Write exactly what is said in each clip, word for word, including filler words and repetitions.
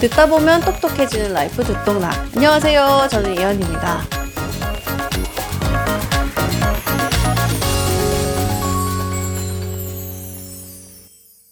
듣다 보면 똑똑해지는 라이프 듣똑락. 안녕하세요, 저는 이한입니다.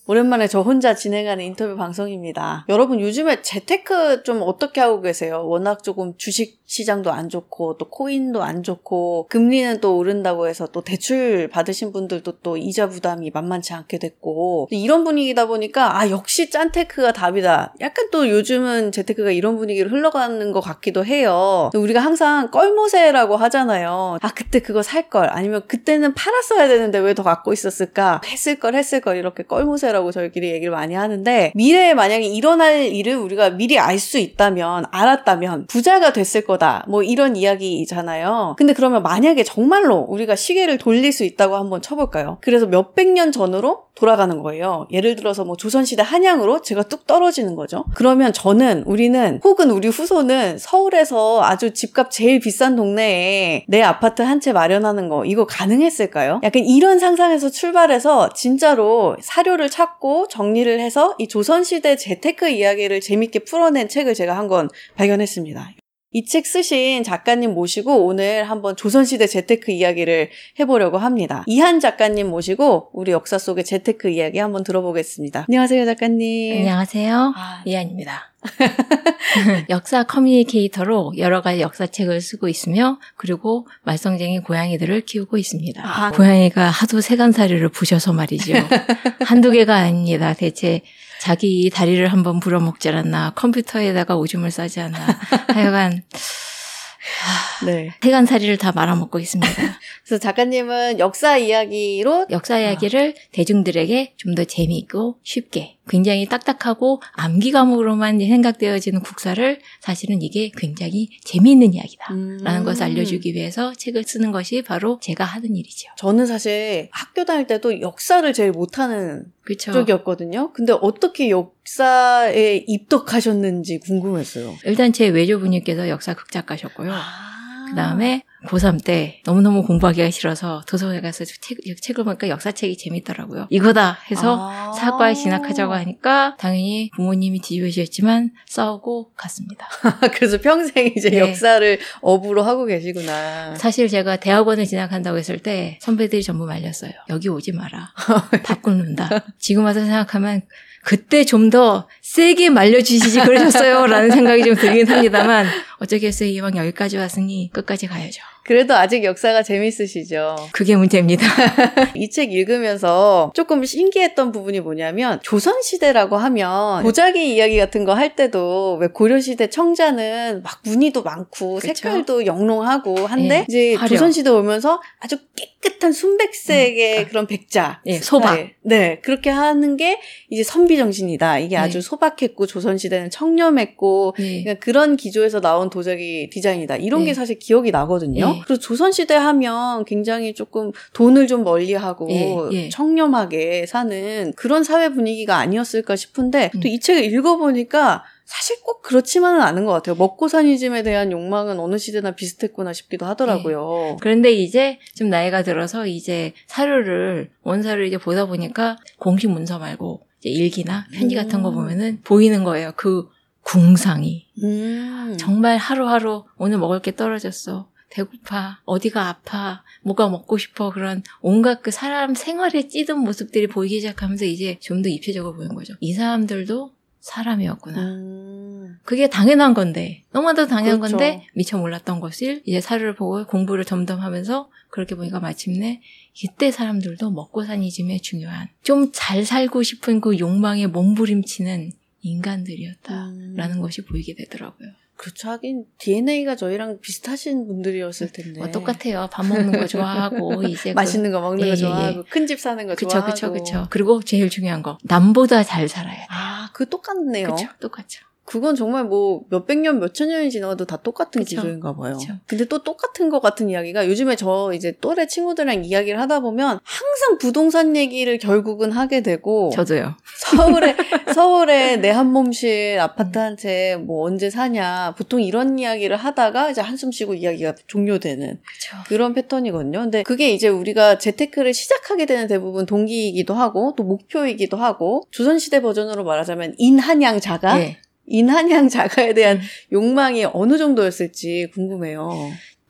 오랜만에 저 혼자 진행하는 인터뷰 방송입니다. 여러분, 요즘에 재테크 좀 어떻게 하고 계세요? 워낙 조금 주식 시장도 안 좋고 또 코인도 안 좋고 금리는 또 오른다고 해서 또 대출 받으신 분들도 또 이자 부담이 만만치 않게 됐고 이런 분위기다 보니까 아 역시 짠테크가 답이다. 약간 또 요즘은 재테크가 이런 분위기로 흘러가는 것 같기도 해요. 우리가 항상 껄모세라고 하잖아요. 아 그때 그거 살 걸, 아니면 그때는 팔았어야 되는데 왜 더 갖고 있었을까, 했을 걸 했을 걸 이렇게 껄모세라고 저희끼리 얘기를 많이 하는데, 미래에 만약에 일어날 일을 우리가 미리 알 수 있다면, 알았다면 부자가 됐을 거 뭐 이런 이야기잖아요. 근데 그러면 만약에 정말로 우리가 시계를 돌릴 수 있다고 한번 쳐볼까요? 그래서 몇백 년 전으로 돌아가는 거예요. 예를 들어서 뭐 조선시대 한양으로 제가 뚝 떨어지는 거죠. 그러면 저는, 우리는, 혹은 우리 후손은 서울에서 아주 집값 제일 비싼 동네에 내 아파트 한 채 마련하는 거, 이거 가능했을까요? 약간 이런 상상에서 출발해서 진짜로 사료를 찾고 정리를 해서 이 조선시대 재테크 이야기를 재밌게 풀어낸 책을 제가 한 권 발견했습니다. 이 책 쓰신 작가님 모시고 오늘 한번 조선시대 재테크 이야기를 해보려고 합니다. 이한 작가님 모시고 우리 역사 속의 재테크 이야기 한번 들어보겠습니다. 안녕하세요, 작가님. 안녕하세요. 아, 이한입니다. 역사 커뮤니케이터로 여러 가지 역사책을 쓰고 있으며, 그리고 말썽쟁이 고양이들을 키우고 있습니다. 아, 고양이가 하도 세간살이를 부셔서 말이죠. 한두 개가 아닙니다. 대체 자기 다리를 한번 불어먹지 않았나, 컴퓨터에다가 오줌을 싸지 않나, 하여간 네. 세간살이를 다 말아먹고 있습니다. 그래서 작가님은 역사 이야기로 역사 이야기를 아. 대중들에게 좀 더 재미있고 쉽게, 굉장히 딱딱하고 암기 과목으로만 생각되어지는 국사를 사실은 이게 굉장히 재미있는 이야기다 라는 음. 것을 알려주기 위해서 책을 쓰는 것이 바로 제가 하는 일이죠. 저는 사실 학교 다닐 때도 역사를 제일 못하는 그쵸. 쪽이었거든요. 근데 어떻게 역사에 입덕하셨는지 궁금했어요. 일단 제 외조부님께서 역사극 작가셨고요. 아. 그다음에 고삼 때 너무너무 공부하기가 싫어서 도서관에 가서 책, 책을 보니까 역사책이 재밌더라고요. 이거다 해서 아~ 사과에 진학하자고 하니까 당연히 부모님이 뒤집어지셨지만 싸우고 갔습니다. 그래서 평생 이제 네. 역사를 업으로 하고 계시구나. 사실 제가 대학원을 진학한다고 했을 때 선배들이 전부 말렸어요. 여기 오지 마라. 밥 굶는다. 지금 와서 생각하면 그때 좀 더 세게 말려주시지 그러셨어요 라는 생각이 좀 들긴 합니다만, 어쩌겠어요. 이왕 여기까지 왔으니 끝까지 가야죠. 그래도 아직 역사가 재밌으시죠? 그게 문제입니다. 이 책 읽으면서 조금 신기했던 부분이 뭐냐면, 조선시대라고 하면 도자기 이야기 같은 거 할 때도 왜 고려시대 청자는 막 무늬도 많고 그쵸? 색깔도 영롱하고 한데 네, 이제 화려. 조선시대 오면서 아주 깨끗한 순백색의 그러니까. 그런 백자 네, 소박 네, 네 그렇게 하는 게 이제 선비정신이다. 이게 네. 아주 소박했고 조선시대는 청렴했고 네. 그러니까 그런 기조에서 나온 도자기 디자인이다. 이런 네. 게 사실 기억이 나거든요. 네. 그리고 조선시대 하면 굉장히 조금 돈을 좀 멀리하고 예, 예. 청렴하게 사는 그런 사회 분위기가 아니었을까 싶은데 음. 또 이 책을 읽어보니까 사실 꼭 그렇지만은 않은 것 같아요. 먹고 사니즘에 대한 욕망은 어느 시대나 비슷했구나 싶기도 하더라고요. 네. 그런데 이제 좀 나이가 들어서 이제 사료를, 원사를 이제 보다 보니까 공식 문서 말고 이제 일기나 편지 음. 같은 거 보면은 보이는 거예요. 그 궁상이. 음. 정말 하루하루 오늘 먹을 게 떨어졌어. 배고파, 어디가 아파, 뭐가 먹고 싶어, 그런 온갖 그 사람 생활에 찌든 모습들이 보이기 시작하면서 이제 좀 더 입체적으로 보이는 거죠. 이 사람들도 사람이었구나. 음. 그게 당연한 건데, 너무나도 당연한 그렇죠. 건데 미처 몰랐던 것을 이제 사료를 보고 공부를 점검하면서 그렇게 보니까 마침내 이때 사람들도 먹고 사니즘에 중요한, 좀 잘 살고 싶은 그 욕망에 몸부림치는 인간들이었다라는 음. 것이 보이게 되더라고요. 그렇죠. 하긴 디엔에이가 저희랑 비슷하신 분들이었을 텐데. 어, 똑같아요. 밥 먹는 거 좋아하고 이제 맛있는 거 먹는 예, 거 좋아하고 예, 예. 큰 집 사는 거 그쵸, 좋아하고. 그렇죠. 그렇죠. 그리고 제일 중요한 거. 남보다 잘 살아야 돼요. 아, 그거 똑같네요. 그렇죠. 똑같죠. 그건 정말 뭐 몇백 년, 몇천 년이 지나도 다 똑같은 그쵸? 지조인가 봐요. 그쵸. 근데 또 똑같은 것 같은 이야기가 요즘에 저 이제 또래 친구들이랑 이야기를 하다 보면 항상 부동산 얘기를 결국은 하게 되고 저도요. 서울에 서울에 내 한 몸실 아파트 한 채 뭐 언제 사냐 보통 이런 이야기를 하다가 이제 한숨 쉬고 이야기가 종료되는 그쵸. 그런 패턴이거든요. 근데 그게 이제 우리가 재테크를 시작하게 되는 대부분 동기이기도 하고 또 목표이기도 하고 조선시대 버전으로 말하자면 인한양 자가 네. 인한양 자가에 대한 욕망이 어느 정도였을지 궁금해요.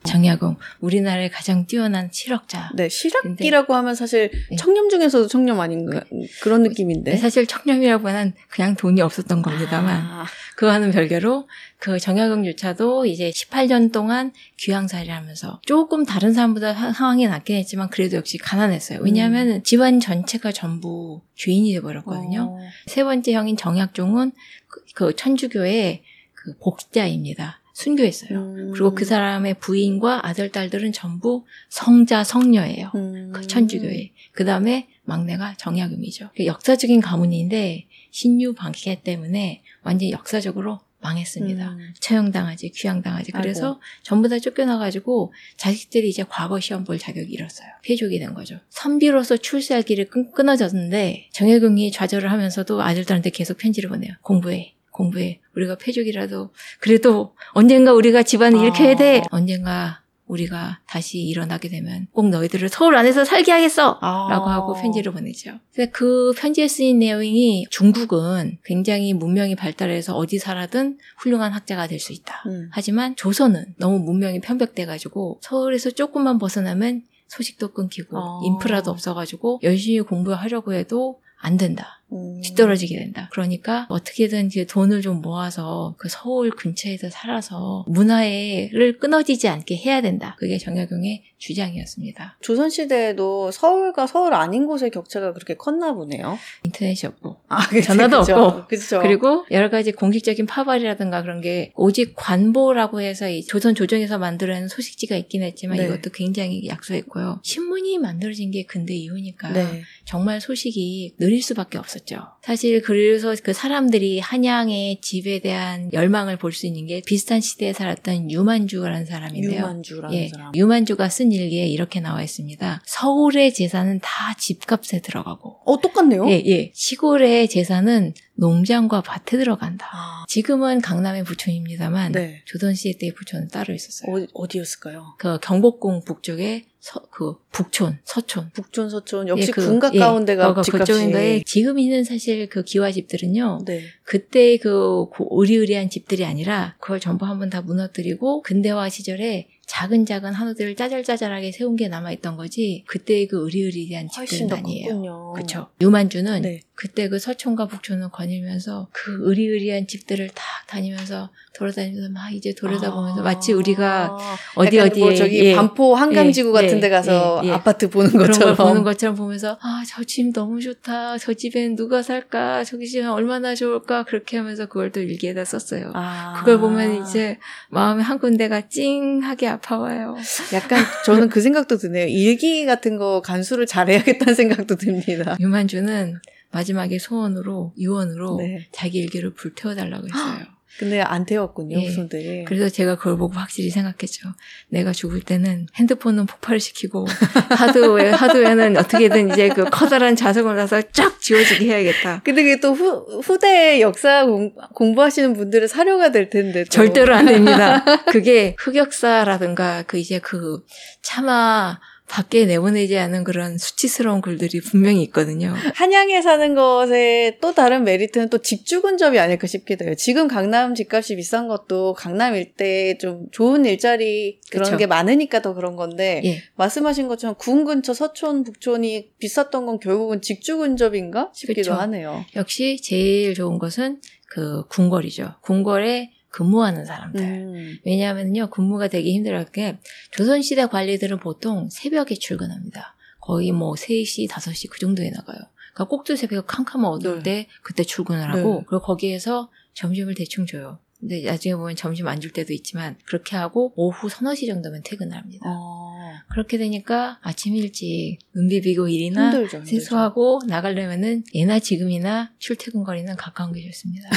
정약용, 우리나라의 가장 뛰어난 실학자. 네, 실학기라고 하면 사실 네. 청렴 중에서도 청렴 아닌가 그런 느낌인데. 사실 청렴이라고는 그냥 돈이 없었던 겁니다만 아. 그와는 별개로 그 정약용조차도 이제 십팔 년 동안 귀향살이를 하면서 조금 다른 사람보다 하, 상황이 낫긴 했지만 그래도 역시 가난했어요. 왜냐하면 음. 집안 전체가 전부 죄인이 돼버렸거든요. 어. 세 번째 형인 정약종은 그, 그 천주교의 그 복자입니다. 순교했어요. 음. 그리고 그 사람의 부인과 아들, 딸들은 전부 성자, 성녀예요. 음. 그 천주교에. 그 다음에 막내가 정약용이죠. 역사적인 가문인데 신유박해 때문에 완전히 역사적으로 망했습니다. 음. 처형당하지, 귀양당하지. 그래서 아이고. 전부 다 쫓겨나가지고 자식들이 이제 과거 시험 볼 자격이 잃었어요. 폐족이 된 거죠. 선비로서 출세할 길이 끊, 끊어졌는데 정약용이 좌절을 하면서도 아들들한테 계속 편지를 보내요. 공부해. 공부해. 우리가 폐족이라도 그래도 언젠가 우리가 집안을 아. 일으켜야 돼. 언젠가 우리가 다시 일어나게 되면 꼭 너희들을 서울 안에서 살게 하겠어! 아. 라고 하고 편지를 보내죠. 근데 그 편지에 쓰인 내용이 중국은 굉장히 문명이 발달해서 어디 살아든 훌륭한 학자가 될 수 있다. 음. 하지만 조선은 너무 문명이 편벽돼가지고 서울에서 조금만 벗어나면 소식도 끊기고 아. 인프라도 없어가지고 열심히 공부하려고 해도 안 된다. 음. 뒤떨어지게 된다. 그러니까 어떻게든 이제 돈을 좀 모아서 그 서울 근처에서 살아서 문화를 끊어지지 않게 해야 된다. 그게 정약용의 주장이었습니다. 조선시대에도 서울과 서울 아닌 곳의 격차가 그렇게 컸나 보네요. 인터넷이 없고 아, 그치, 전화도 그쵸, 없고 그쵸. 그리고 여러 가지 공식적인 파벌이라든가 그런 게 오직 관보라고 해서 이 조선 조정에서 만들어낸 소식지가 있긴 했지만 네. 이것도 굉장히 약소했고요. 신문이 만들어진 게 근대 이후니까 네. 정말 소식이 느릴 수밖에 없었죠. 사실 그래서 그 사람들이 한양의 집에 대한 열망을 볼 수 있는 게 비슷한 시대에 살았던 유만주라는 사람인데요. 유만주라는 예, 사람. 유만주가 쓴 일기에 이렇게 나와 있습니다. 서울의 재산은 다 집값에 들어가고. 어, 똑같네요. 예, 예. 시골의 재산은 농장과 밭에 들어간다. 아. 지금은 강남의 부촌입니다만 네. 조선시대 때의 부촌은 따로 있었어요. 어디, 어디였을까요? 그 경복궁 북쪽에 서, 그, 북촌, 서촌. 북촌, 서촌. 역시 예, 그, 군 가까운 데가 예, 집값이. 그쪽인가에 지금 있는 사실 그 기와집들은요. 네. 그때 그 으리으리한 집들이 아니라 그걸 전부 한번 다 무너뜨리고 근대화 시절에 작은 작은 한우들을 짜잘짜잘하게 세운 게 남아있던 거지 그때의 그 으리으리한 집들은 아니에요. 그렇죠. 유만주는 네. 그때 그 서촌과 북촌을 거닐면서 그 으리으리한 집들을 탁 다니면서 돌아다니면서 막 이제 돌아다보면서 아~ 마치 우리가 어디 어디에 뭐 저기 예, 반포 한강지구 예, 같은 데 가서 예, 예, 예. 아파트 보는 것처럼 그런 걸 보는 것처럼 보면서 아, 저 집 너무 좋다. 저 집엔 누가 살까? 저기 집은 얼마나 좋을까? 그렇게 하면서 그걸 또 일기에다 썼어요. 아~ 그걸 보면 이제 마음에 한 군데가 찡하게 아파와요. 약간 저는 그 생각도 드네요. 일기 같은 거 간수를 잘해야겠다는 생각도 듭니다. 유만주는 마지막에 소원으로 유언으로 네. 자기 일기를 불태워달라고 했어요. 근데 안 태웠군요. 예. 후손들이. 그래서 제가 그걸 보고 확실히 생각했죠. 내가 죽을 때는 핸드폰은 폭발을 시키고 하드웨어, 하드웨어는 어떻게든 이제 그 커다란 자석을 놔서 쫙 지워지게 해야겠다. 근데 그게 또 후, 후대의 역사 공, 공부하시는 분들의 사료가 될 텐데. 또. 절대로 안 됩니다. 그게 흑역사라든가 그 이제 그 차마 밖에 내보내지 않은 그런 수치스러운 글들이 분명히 있거든요. 한양에 사는 것의 또 다른 메리트는 또 집 죽은 점이 아닐까 싶기도 해요. 지금 강남 집값이 비싼 것도 강남 일대에 좀 좋은 일자리 그런 그쵸. 게 많으니까 더 그런 건데 예. 말씀하신 것처럼 궁 근처 서촌, 북촌이 비쌌던 건 결국은 집 죽은 점인가 싶기도 그쵸. 하네요. 역시 제일 좋은 것은 그 궁궐이죠. 궁궐에 근무하는 사람들. 음. 왜냐하면요, 근무가 되게 힘들었던 게 조선시대 관리들은 보통 새벽에 출근합니다. 거의 뭐 세 시, 다섯 시 그 정도에 나가요. 그러니까 꼭두새벽에 캄캄 어두울 네. 때 그때 출근을 하고 네. 그리고 거기에서 점심을 대충 줘요. 근데 나중에 보면 점심 안 줄 때도 있지만 그렇게 하고 오후 서너 시 정도면 퇴근을 합니다. 아. 그렇게 되니까 아침 일찍 눈 비비고 일이나 힘들죠, 힘들죠. 세수하고 나가려면은 예나 지금이나 출퇴근 거리는 가까운 게 좋습니다.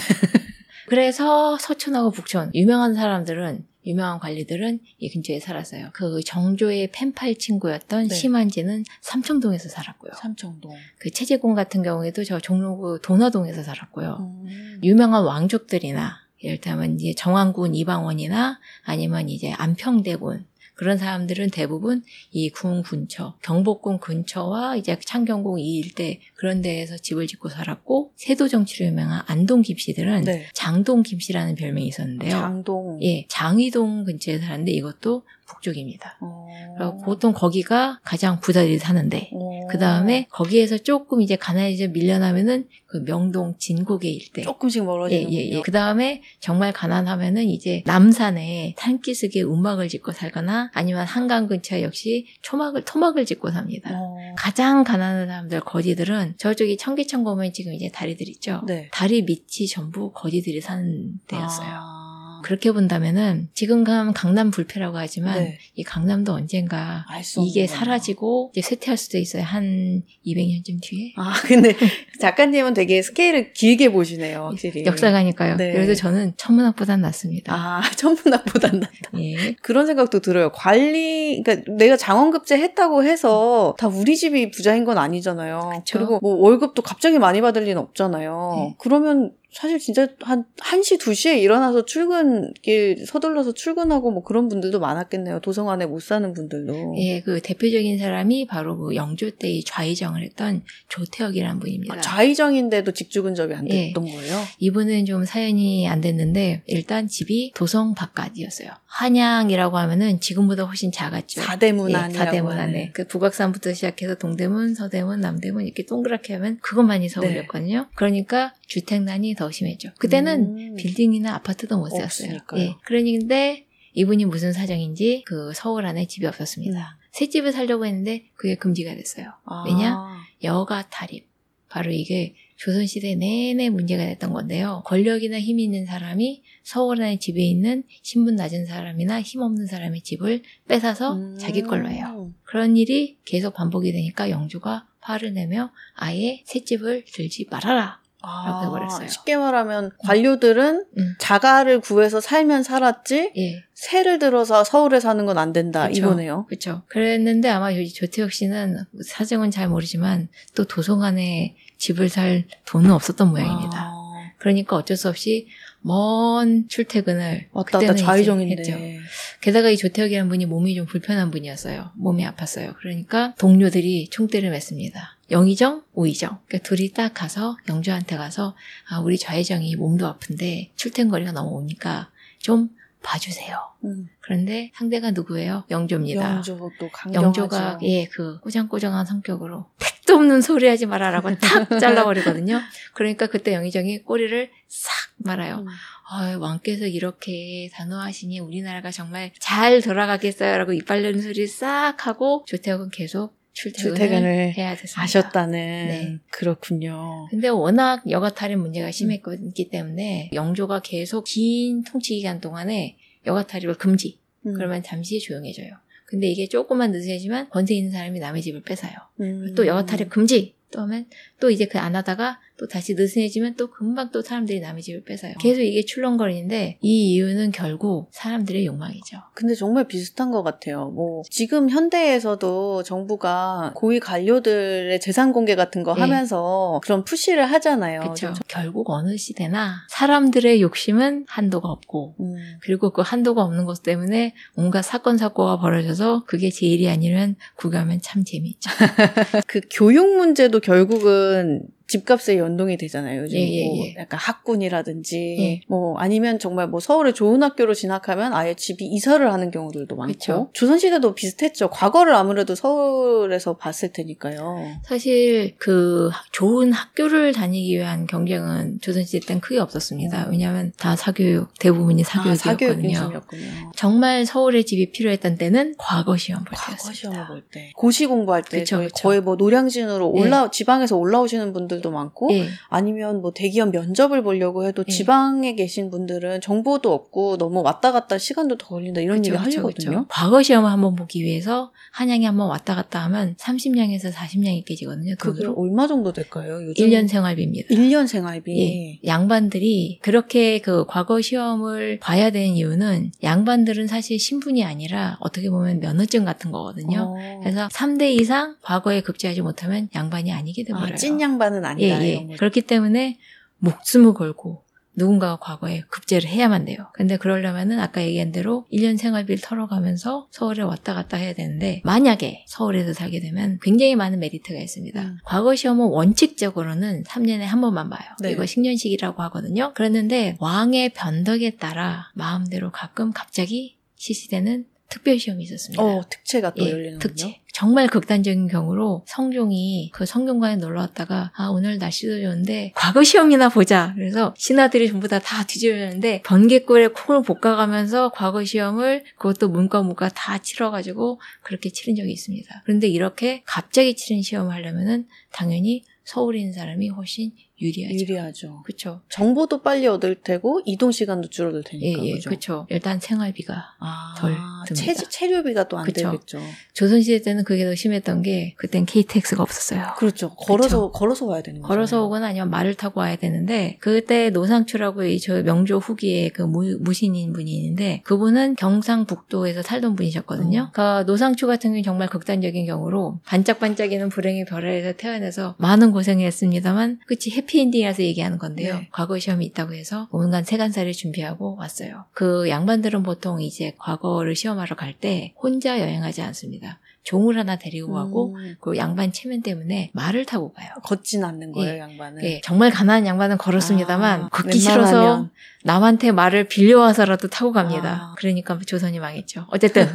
그래서 서촌하고 북촌 유명한 사람들은 유명한 관리들은 이 근처에 살았어요. 그 정조의 팬팔 친구였던 네. 심한지는 삼청동에서 살았고요. 삼청동. 그 체제공 같은 경우에도 저 종로구 도나동에서 살았고요. 음. 유명한 왕족들이나 예를 들면 이제 정안군 이방원이나 아니면 이제 안평대군 그런 사람들은 대부분 이 궁 근처, 경복궁 근처와 이제 창경궁 이 일대 그런 데에서 집을 짓고 살았고 세도 정치로 유명한 안동 김씨들은 네. 장동 김씨라는 별명이 있었는데요. 장동. 예, 장위동 근처에 살았는데 이것도 북쪽입니다. 그리고 보통 거기가 가장 부자들이 사는데 그 다음에 거기에서 조금 이제 가난해져 밀려나면은 그 명동 진곡의 일대 조금씩 멀어지는 예, 예, 예. 그 다음에 정말 가난하면은 이제 남산에 산기슭에 움막을 짓고 살거나 아니면 한강 근처 역시 초막을 토막을 짓고 삽니다. 오. 가장 가난한 사람들 거지들은 저쪽이 청계천 보면 지금 이제 다리들 있죠. 네. 다리 밑이 전부 거지들이 사는 데였어요. 아. 그렇게 본다면은 지금 가면 강남 불패라고 하지만 네. 이 강남도 언젠가 이게 사라지고 이제 쇠퇴할 수도 있어요. 한 이백 년쯤 뒤에. 아 근데 작가님은 되게 스케일을 길게 보시네요. 확실히. 역사가니까요. 네. 그래서 저는 천문학보단 낫습니다. 아 천문학보단 낫다. 예. 그런 생각도 들어요. 관리 그러니까 내가 장원급제 했다고 해서 다 우리 집이 부자인 건 아니잖아요. 그쵸? 그리고 뭐 월급도 갑자기 많이 받을 리는 없잖아요. 네. 그러면 사실 진짜 한 한 시, 두 시에 일어나서 출근길 서둘러서 출근하고 뭐 그런 분들도 많았겠네요. 도성 안에 못 사는 분들도. 예, 그 대표적인 사람이 바로 그 영조 때의 좌의정을 했던 조태혁이라는 분입니다. 아, 좌의정인데도 직주근접이 안 됐던 예. 거예요? 이분은 좀 사연이 안 됐는데 일단 집이 도성 바깥이었어요. 한양이라고 하면은 지금보다 훨씬 작았죠. 사대문 안에. 예, 사대문 안에. 그 북악산부터 시작해서 동대문, 서대문, 남대문 이렇게 동그랗게 하면 그것만이 서울이었거든요. 네. 그러니까 주택난이 더 심했죠. 그때는 음. 빌딩이나 아파트도 못 세웠어요. 예. 그런데 이분이 무슨 사정인지 그 서울 안에 집이 없었습니다. 음. 새 집을 살려고 했는데 그게 금지가 됐어요. 아. 왜냐? 여가 탈입. 바로 이게 조선시대 내내 문제가 됐던 건데요. 권력이나 힘이 있는 사람이 서울 안에 집에 있는 신분 낮은 사람이나 힘없는 사람의 집을 뺏어서 음. 자기 걸로 해요. 그런 일이 계속 반복이 되니까 영조가 화를 내며 아예 새 집을 들지 말아라. 아, 쉽게 말하면 관료들은 음. 자가를 구해서 살면 살았지 예. 새를 들어서 서울에 사는 건 안 된다 그쵸, 이거네요. 그렇죠. 그랬는데 아마 조태혁 씨는 사정은 잘 모르지만 또 도성 안에 집을 살 돈은 없었던 모양입니다. 아. 그러니까 어쩔 수 없이 먼 출퇴근을 왔다 갔다 좌의정인데 게다가 이 조태혁이라는 분이 몸이 좀 불편한 분이었어요. 몸이 아팠어요. 그러니까 동료들이 총대를 맸습니다. 영의정, 오의정. 그러니까 둘이 딱 가서 영조한테 가서 아 우리 좌의정이 몸도 아픈데 출퇴근거리가 너무 오니까 좀 봐주세요. 음. 그런데 상대가 누구예요? 영조입니다. 영조가 또 강경하죠. 영조가 예, 그 꼬장꼬장한 성격으로 택도 없는 소리 하지 마라라고 탁 잘라버리거든요. 그러니까 그때 영의정이 꼬리를 싹 말아요. 음. 어, 왕께서 이렇게 단호하시니 우리나라가 정말 잘 돌아가겠어요 라고 이빨리는 소리를 싹 하고 조태혁은 계속 출퇴근을, 출퇴근을 해야 됐습니다. 하셨다는 네. 그렇군요. 근데 워낙 여가탈입 문제가 심했기 때문에 영조가 계속 긴 통치 기간 동안에 여가탈입을 금지. 음. 그러면 잠시 조용해져요. 근데 이게 조금만 늦어지지만 권세 있는 사람이 남의 집을 뺏어요. 음. 또 여가탈입 금지. 또 하면 또 이제 그 안 하다가 또 다시 느슨해지면 또 금방 또 사람들이 남의 집을 뺏어요. 계속 이게 출렁거리는데 이 이유는 결국 사람들의 욕망이죠. 근데 정말 비슷한 것 같아요. 뭐 지금 현대에서도 정부가 고위 관료들의 재산 공개 같은 거 네. 하면서 그런 푸시를 하잖아요. 그렇죠. 결국 어느 시대나 사람들의 욕심은 한도가 없고 음. 그리고 그 한도가 없는 것 때문에 뭔가 사건 사고가 벌어져서 그게 제일이 아니면 구경하면 참 재미있죠. 그 교육 문제도 결국은 집값에 연동이 되잖아요. 요즘 예, 예, 뭐 예. 약간 학군이라든지 예. 뭐 아니면 정말 뭐 서울의 좋은 학교로 진학하면 아예 집이 이사를 하는 경우들도 많고 그쵸? 조선시대도 비슷했죠. 과거를 아무래도 서울에서 봤을 테니까요. 사실 그 좋은 학교를 다니기 위한 경쟁은 조선시대 때는 크게 없었습니다. 왜냐하면 다 사교육, 대부분이 사교육이었거든요. 아, 사교육 정말 서울의 집이 필요했던 때는 과거 시험 볼 때였습니다. 과거 시험을 볼 때 고시 공부할 때 그쵸, 그쵸. 거의 뭐 노량진으로 올라 예. 지방에서 올라오시는 분들 분들도 많고 네. 아니면 뭐 대기업 면접을 보려고 해도 네. 지방에 계신 분들은 정보도 없고 너무 왔다 갔다 시간도 더 걸린다 이런 그쵸, 얘기 하시거든요. 그쵸. 과거 시험을 한번 보기 위해서 한양에 한번 왔다 갔다 하면 삼십 냥에서 사십 냥이 깨지거든요. 그게 얼마 정도 될까요? 요즘? 일 년 생활비입니다. 일 년 생활비. 예. 양반들이 그렇게 그 과거 시험을 봐야 되는 이유는 양반들은 사실 신분이 아니라 어떻게 보면 면허증 같은 거거든요. 어. 그래서 삼 대 이상 과거에 급제하지 못하면 양반이 아니게 되버려요. 아, 찐 양반은 아니다. 예, 예. 그렇기 때문에 목숨을 걸고 누군가가 과거에 급제를 해야만 돼요. 근데 그러려면은 아까 얘기한 대로 일 년 생활비를 털어가면서 서울에 왔다 갔다 해야 되는데 만약에 서울에서 살게 되면 굉장히 많은 메리트가 있습니다. 음. 과거 시험은 원칙적으로는 삼 년에 한 번만 봐요. 네. 이거 식년식이라고 하거든요. 그랬는데 왕의 변덕에 따라 마음대로 가끔 갑자기 실시되는 특별시험이 있었습니다. 어, 특채가 또 예, 열리는군요. 특채. 정말 극단적인 경우로 성종이 그 성균관에 놀러 왔다가 아 오늘 날씨도 좋은데 과거 시험이나 보자. 그래서 신하들이 전부 다 다 뒤져졌는데 번개꿀에 콩을 볶아가면서 과거 시험을 그것도 문과 문과 다 치러가지고 그렇게 치른 적이 있습니다. 그런데 이렇게 갑자기 치른 시험을 하려면은 당연히 서울에 있는 사람이 훨씬 유리하죠. 유리하죠. 그렇죠. 정보도 빨리 얻을 테고 이동 시간도 줄어들 테니까. 예, 예, 그렇죠. 일단 생활비가 아, 덜 듭니다. 체, 체류비가 또 안 되겠죠. 조선시대 때는 그게 더 심했던 게 그땐 케이티엑스가 없었어요. 그렇죠. 걸어서 그쵸? 걸어서 와야 되는 거죠. 걸어서 오거나 아니면 말을 타고 와야 되는데 그때 노상추라고 이 저 명조 후기에 그 무, 무신인 분이 있는데 그분은 경상북도에서 살던 분이셨거든요. 음. 그러니까 노상추 같은 경우는 정말 극단적인 경우로 반짝반짝이는 불행의 별에서 태어나서 많은 고생을 했습니다만 그치 햇 해피엔딩이라서 얘기하는 건데요. 네. 과거 시험이 있다고 해서 오문간 세간살이 준비하고 왔어요. 그 양반들은 보통 이제 과거를 시험하러 갈 때 혼자 여행하지 않습니다. 종을 하나 데리고 가고 음. 그 양반 체면 때문에 말을 타고 가요. 걷진 않는 거예요. 예. 양반은. 예. 정말 가난한 양반은 걸었습니다만 아, 걷기 웬만하면. 싫어서 남한테 말을 빌려와서라도 타고 갑니다. 아. 그러니까 조선이 망했죠. 어쨌든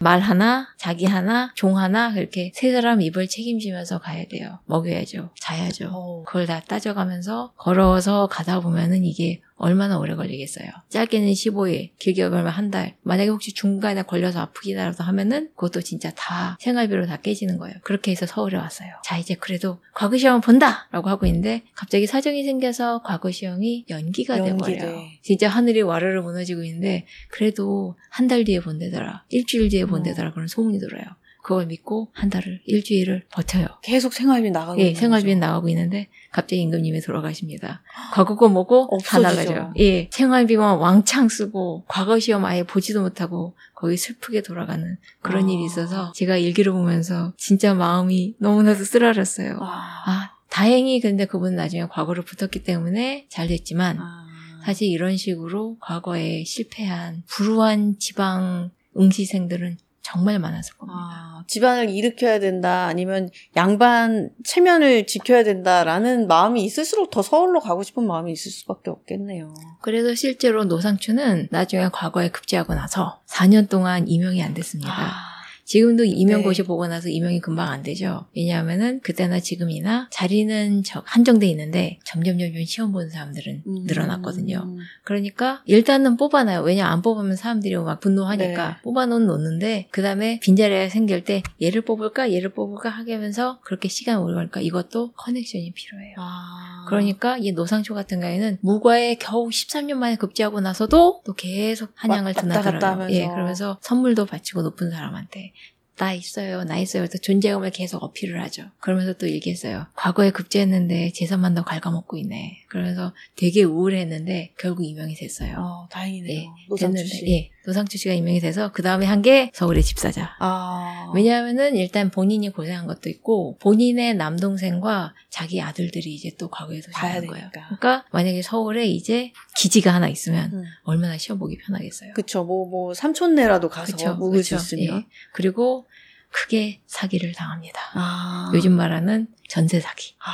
말 하나, 자기 하나, 종 하나 그렇게 세 사람 입을 책임지면서 가야 돼요. 먹여야죠. 자야죠. 오. 그걸 다 따져가면서 걸어서 가다 보면은 이게 얼마나 오래 걸리겠어요. 짧게는 십오 일, 길게 걸면 한 달. 만약에 혹시 중간에 걸려서 아프기라도 하면은 그것도 진짜 다 생활비로 다 깨지는 거예요. 그렇게 해서 서울에 왔어요. 자 이제 그래도 과거 시험을 본다! 라고 하고 있는데 갑자기 사정이 생겨서 과거 시험이 연기가 돼버려요. 진짜 하늘이 와르르 무너지고 있는데 그래도 한 달 뒤에 본대더라. 일주일 뒤에 본대더라. 그런 소문이 돌아요. 그걸 믿고 한 달을, 일주일을 버텨요. 계속 생활비 나가고 예, 생활비는 나가고 있는데 갑자기 임금님이 돌아가십니다. 과거고 뭐고 없어지죠. 다 나가죠. 예, 생활비만 왕창 쓰고 과거 시험 아예 보지도 못하고 거의 슬프게 돌아가는 그런 아. 일이 있어서 제가 일기를 보면서 진짜 마음이 너무나도 쓰라렸어요. 아, 아 다행히 근데 그분은 나중에 과거를 붙었기 때문에 잘 됐지만 아. 사실 이런 식으로 과거에 실패한 불우한 지방 응시생들은 정말 많았을 겁니다. 아, 집안을 일으켜야 된다 아니면 양반 체면을 지켜야 된다라는 마음이 있을수록 더 서울로 가고 싶은 마음이 있을 수밖에 없겠네요. 그래서 실제로 노상추는 나중에 과거에 급제하고 나서 사 년 동안 임용이 안 됐습니다. 아. 지금도 임용고시 네. 보고 나서 임용이 금방 안 되죠. 왜냐하면은 그때나 지금이나 자리는 한정돼 있는데 점점점점 시험 보는 사람들은 음. 늘어났거든요. 그러니까 일단은 뽑아놔요. 왜냐 안 뽑으면 사람들이 막 분노하니까 네. 뽑아놓은 놓는데 그 다음에 빈자리가 생길 때 얘를 뽑을까 얘를 뽑을까 하면서 그렇게 시간이 오래 걸니까 이것도 커넥션이 필요해요. 아. 그러니까 이 노상초 같은 경우에는 무과에 겨우 십삼 년 만에 급제하고 나서도 또 계속 한양을 드나들어요. 예, 그러면서 선물도 바치고 높은 사람한테 나 있어요. 나 있어요. 또 존재감을 계속 어필을 하죠. 그러면서 또 얘기했어요. 과거에 급제했는데 재산만 더 갉아먹고 있네. 그러면서 되게 우울했는데 결국 임명이 됐어요. 어, 다행이네요. 예, 노상추 됐는데, 씨. 예, 노상추 씨가 임명이 돼서 그 다음에 한 게 서울의 집사자. 아. 왜냐하면은 일단 본인이 고생한 것도 있고 본인의 남동생과 자기 아들들이 이제 또 과거에 도전하는 거예요. 그러니까 만약에 서울에 이제 기지가 하나 있으면 음. 얼마나 시험 보기 편하겠어요. 그렇죠. 뭐, 뭐 삼촌네라도 가서 묵을 수 있으면. 예. 그리고 크게 사기를 당합니다. 아. 요즘 말하는 전세 사기. 아.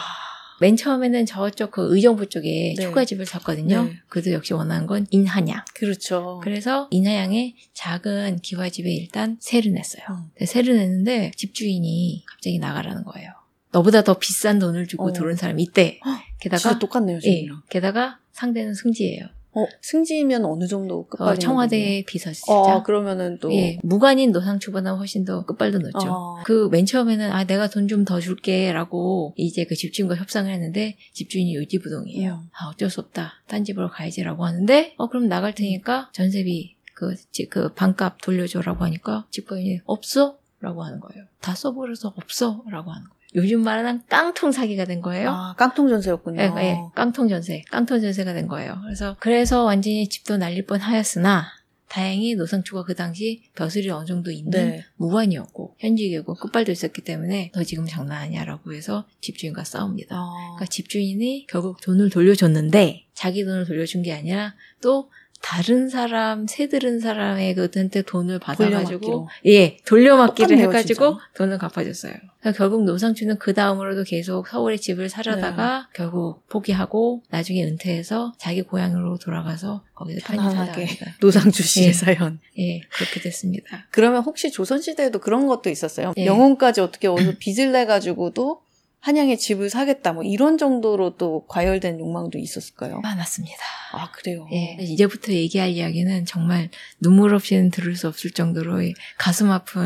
맨 처음에는 저쪽 그 의정부 쪽에 네. 초가집을 샀거든요. 네. 그도 역시 원하는 건 인한양. 그렇죠. 그래서 인하양에 작은 기와집에 일단 세를 냈어요. 음. 세를 냈는데 집주인이 갑자기 나가라는 거예요. 너보다 더 비싼 돈을 주고 어. 들어온 사람이 있대. 게다가 똑같네요. 예, 게다가 상대는 승지예요. 어, 승지면 어느 정도 끝발이? 어, 청와대 비서실장. 어, 그러면은 또 예, 무관인 노상추보다 훨씬 더 끝발도 높죠. 어. 그 맨 처음에는 아 내가 돈 좀 더 줄게라고 이제 그 집주인과 협상을 했는데 집주인이 요지부동이에요. 아 어쩔 수 없다. 딴 집으로 가야지라고 하는데 어 그럼 나갈 테니까 전세비 그, 그 반값 돌려줘라고 하니까 집주인이 없어? 라고 하는 거예요. 다 써버려서 없어? 라고 하는 거예요. 요즘 말하는 깡통 사기가 된 거예요. 아, 깡통 전세였군요. 예, 예, 깡통 전세, 깡통 전세가 된 거예요. 그래서 그래서 완전히 집도 날릴 뻔하였으나 다행히 노상추가 그 당시 벼슬이 어느 정도 있는 네, 무관이었고 현직이고 끝발도 있었기 때문에 너 지금 장난하냐라고 해서 집주인과 싸웁니다. 아. 그러니까 집주인이 결국 돈을 돌려줬는데 자기 돈을 돌려준 게 아니라 또 다른 사람, 새 들은 사람의 그한테 돈을 받아가지고 돌려막기로. 예, 돌려막기를 똑같네요, 해가지고 진짜. 돈을 갚아줬어요. 그러니까 결국 노상추는 그 다음으로도 계속 서울에 집을 살아다가 네, 결국 포기하고 나중에 은퇴해서 자기 고향으로 돌아가서 거기서 편안하게 노상추 씨의 예, 사연. 예, 그렇게 됐습니다. 그러면 혹시 조선시대에도 그런 것도 있었어요? 예. 영혼까지 어떻게 어디서 빚을 내가지고도 한양에 집을 사겠다, 뭐, 이런 정도로 또 과열된 욕망도 있었을까요? 많았습니다. 아, 그래요? 예. 이제부터 얘기할 이야기는 정말 눈물 없이는 들을 수 없을 정도로의 가슴 아픈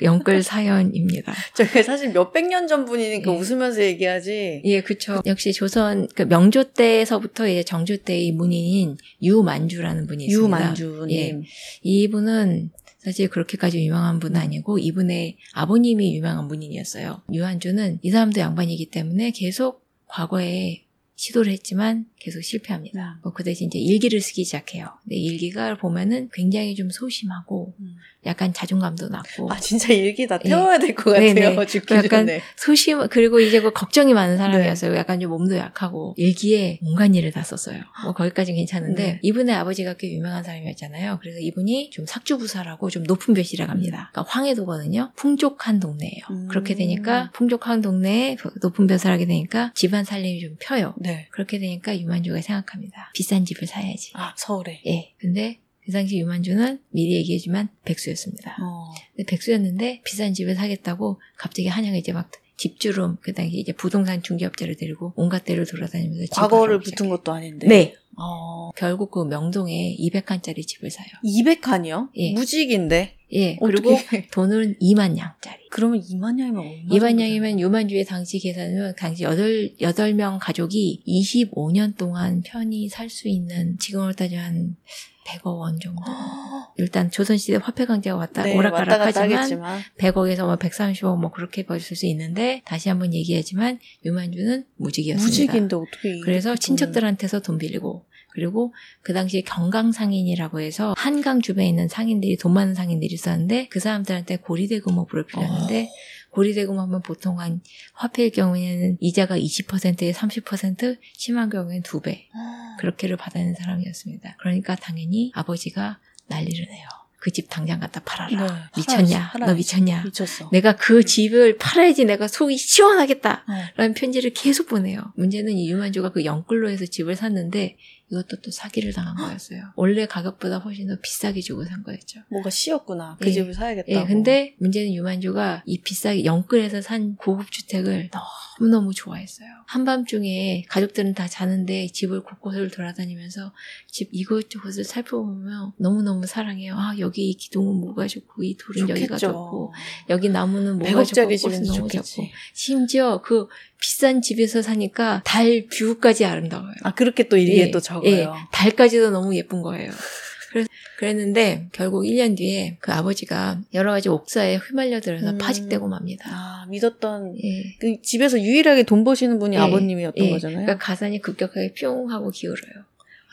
연끌 사연입니다. 저게 사실 몇백 년 전 분이니까 예, 웃으면서 얘기하지. 예, 그쵸. 역시 조선, 그 명조 때에서부터 이제 정조 때의 문인인 유만주라는 분이 있습니다. 유만주님. 예. 이분은 사실 그렇게까지 유명한 분은 아니고 이분의 아버님이 유명한 문인이었어요. 유한주는 이 사람도 양반이기 때문에 계속 과거에 시도를 했지만 계속 실패합니다. 뭐 그 대신 이제 일기를 쓰기 시작해요. 근데 일기가 보면은 굉장히 좀 소심하고 약간 자존감도 낮고. 아 진짜 일기 다 태워야 될 것 네, 같아요. 죽기 약간 전에. 소심 그리고 이제 그 걱정이 많은 사람이었어요. 네. 약간 좀 몸도 약하고 일기에 온갖 일을 다 썼어요. 뭐 거기까지는 괜찮은데 네, 이분의 아버지가 꽤 유명한 사람이었잖아요. 그래서 이분이 좀 삭주부사라고 좀 높은 벼슬이라 갑니다. 그러니까 황해도거든요. 풍족한 동네예요. 음. 그렇게 되니까 풍족한 동네에 높은 벼슬하게 되니까 집안 살림이 좀 펴요. 네. 네. 그렇게 되니까 유만주가 생각합니다. 비싼 집을 사야지. 아, 서울에? 예. 근데 그 당시 유만주는 미리 얘기하지만 백수였습니다. 어. 근데 백수였는데 비싼 집을 사겠다고 갑자기 한양에 이제 막 집주름, 그 당시 이제 부동산 중개업자를 데리고 온갖 데를 돌아다니면서 과거를 붙은 것도 아닌데? 네. 어. 결국 그 명동에 이백 칸짜리 집을 사요. 이백 칸이요? 예. 무직인데? 예. 그리고 돈은 이만 양짜리. 그러면 이만 양이면 얼마? 이만 양이면 유만주의 당시 계산은 당시 여덟, 여덟 명 가족이 이십오 년 동안 편히 살 수 있는 지금으로 따지면 한 백억 원 정도. 일단 조선시대 화폐 강세가 왔다 네, 오락가락 하지만 백억에서 뭐 백삼십억 뭐 그렇게 벌실 수 있는데 다시 한번 얘기하지만 유만주는 무직이었습니다. 무직인데 어떻게. 그래서 친척들한테서 돈 빌리고 그리고 그 당시에 경강상인이라고 해서 한강 주변에 있는 상인들이 돈 많은 상인들이 있었는데 그 사람들한테 고리대금업으로 빌렸는데 어. 고리대금 하면 보통 한 화폐일 경우에는 이자가 이십 퍼센트에 삼십 퍼센트 심한 경우에는 두 배 어. 그렇게를 받아낸 사람이었습니다. 그러니까 당연히 아버지가 난리를 내요. 그 집 당장 갖다 팔아라. 네, 미쳤냐? 팔아야지, 팔아야지. 너 미쳤냐? 미쳤어. 내가 그 집을 팔아야지 내가 속이 시원하겠다. 네. 라는 편지를 계속 보내요. 문제는 이 유만주가 그 영끌로 해서 집을 샀는데 이것도 또 사기를 당한 거였어요. 원래 가격보다 훨씬 더 비싸게 주고 산 거였죠. 뭐가 씌었구나. 그 예, 집을 사야겠다고. 예, 근데 문제는 유만주가 이 비싸게 영끌에서 산 고급 주택을 너무너무 좋아했어요. 한밤중에 가족들은 다 자는데 집을 곳곳을 돌아다니면서 집 이것저것을 살펴보면 너무너무 사랑해요. 아 여기 이 기둥은 뭐가 좋고 이 돌은 좋겠죠. 여기가 좋고 여기 나무는 뭐가 좋고 꽃은 너무 좋고 심지어 그 비싼 집에서 사니까 달 뷰까지 아름다워요. 아 그렇게 또 일기에 예, 또 적어요. 예, 달까지도 너무 예쁜 거예요. 그래서 그랬는데 결국 일 년 뒤에 그 아버지가 여러 가지 옥사에 휘말려들어서 음. 파직되고 맙니다. 아 믿었던 예. 그 집에서 유일하게 돈 버시는 분이 예, 아버님이었던 예, 거잖아요. 그러니까 가산이 급격하게 뿅 하고 기울어요.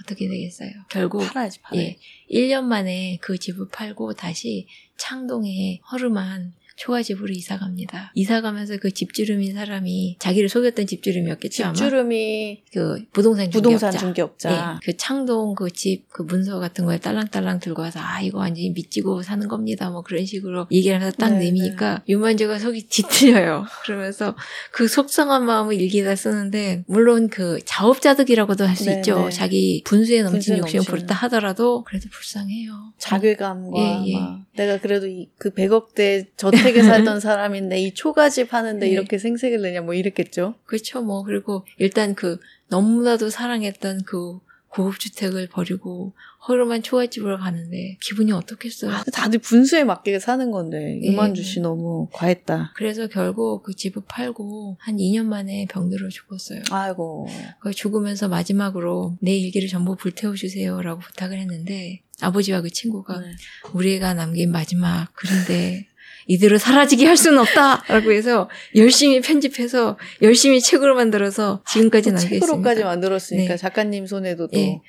어떻게 되겠어요? 결국 팔아야지 팔아야지. 예, 일 년 만에 그 집을 팔고 다시 창동에 허름한 초가집으로 이사갑니다. 이사가면서 그 집주름인 사람이 자기를 속였던 집주름이었겠죠 아마. 집주름이 그 부동산 중개업자. 부동산 중개업자. 예, 그 창동 그 집 그 문서 같은 거에 딸랑딸랑 들고 와서 아 이거 완전히 미치고 사는 겁니다. 뭐 그런 식으로 얘기를 하면서 딱 네, 내미니까 네, 유만주가 속이 뒤틀려요. 그러면서 그 속상한 마음을 일기에다 쓰는데 물론 그 자업자득이라고도 할 수 네, 있죠. 네. 자기 분수에 넘친 욕심을 부렸다 하더라도 그래도 불쌍해요. 자괴감과 예, 예. 내가 그래도 이, 그 백억대 저도 되게 살던 사람인데 이 초가집 하는데 네, 이렇게 생색을 내냐 뭐 이랬겠죠. 그렇죠. 뭐 그리고 일단 그 너무나도 사랑했던 그 고급주택을 버리고 허름한 초가집으로 가는데 기분이 어떻겠어요? 아, 다들 분수에 맞게 사는 건데 유만주 씨 예. 너무 과했다. 그래서 결국 그 집을 팔고 한 이 년 만에 병들어 죽었어요. 아이고. 죽으면서 마지막으로 내 일기를 전부 불태워주세요 라고 부탁을 했는데 아버지와 그 친구가 네. 우리 애가 남긴 마지막 글인데 이대로 사라지게 할 수는 없다! 라고 해서 열심히 편집해서 열심히 책으로 만들어서 지금까지 남겨있습니다. 책으로까지 만들었으니까 네. 작가님 손에도 또. 네.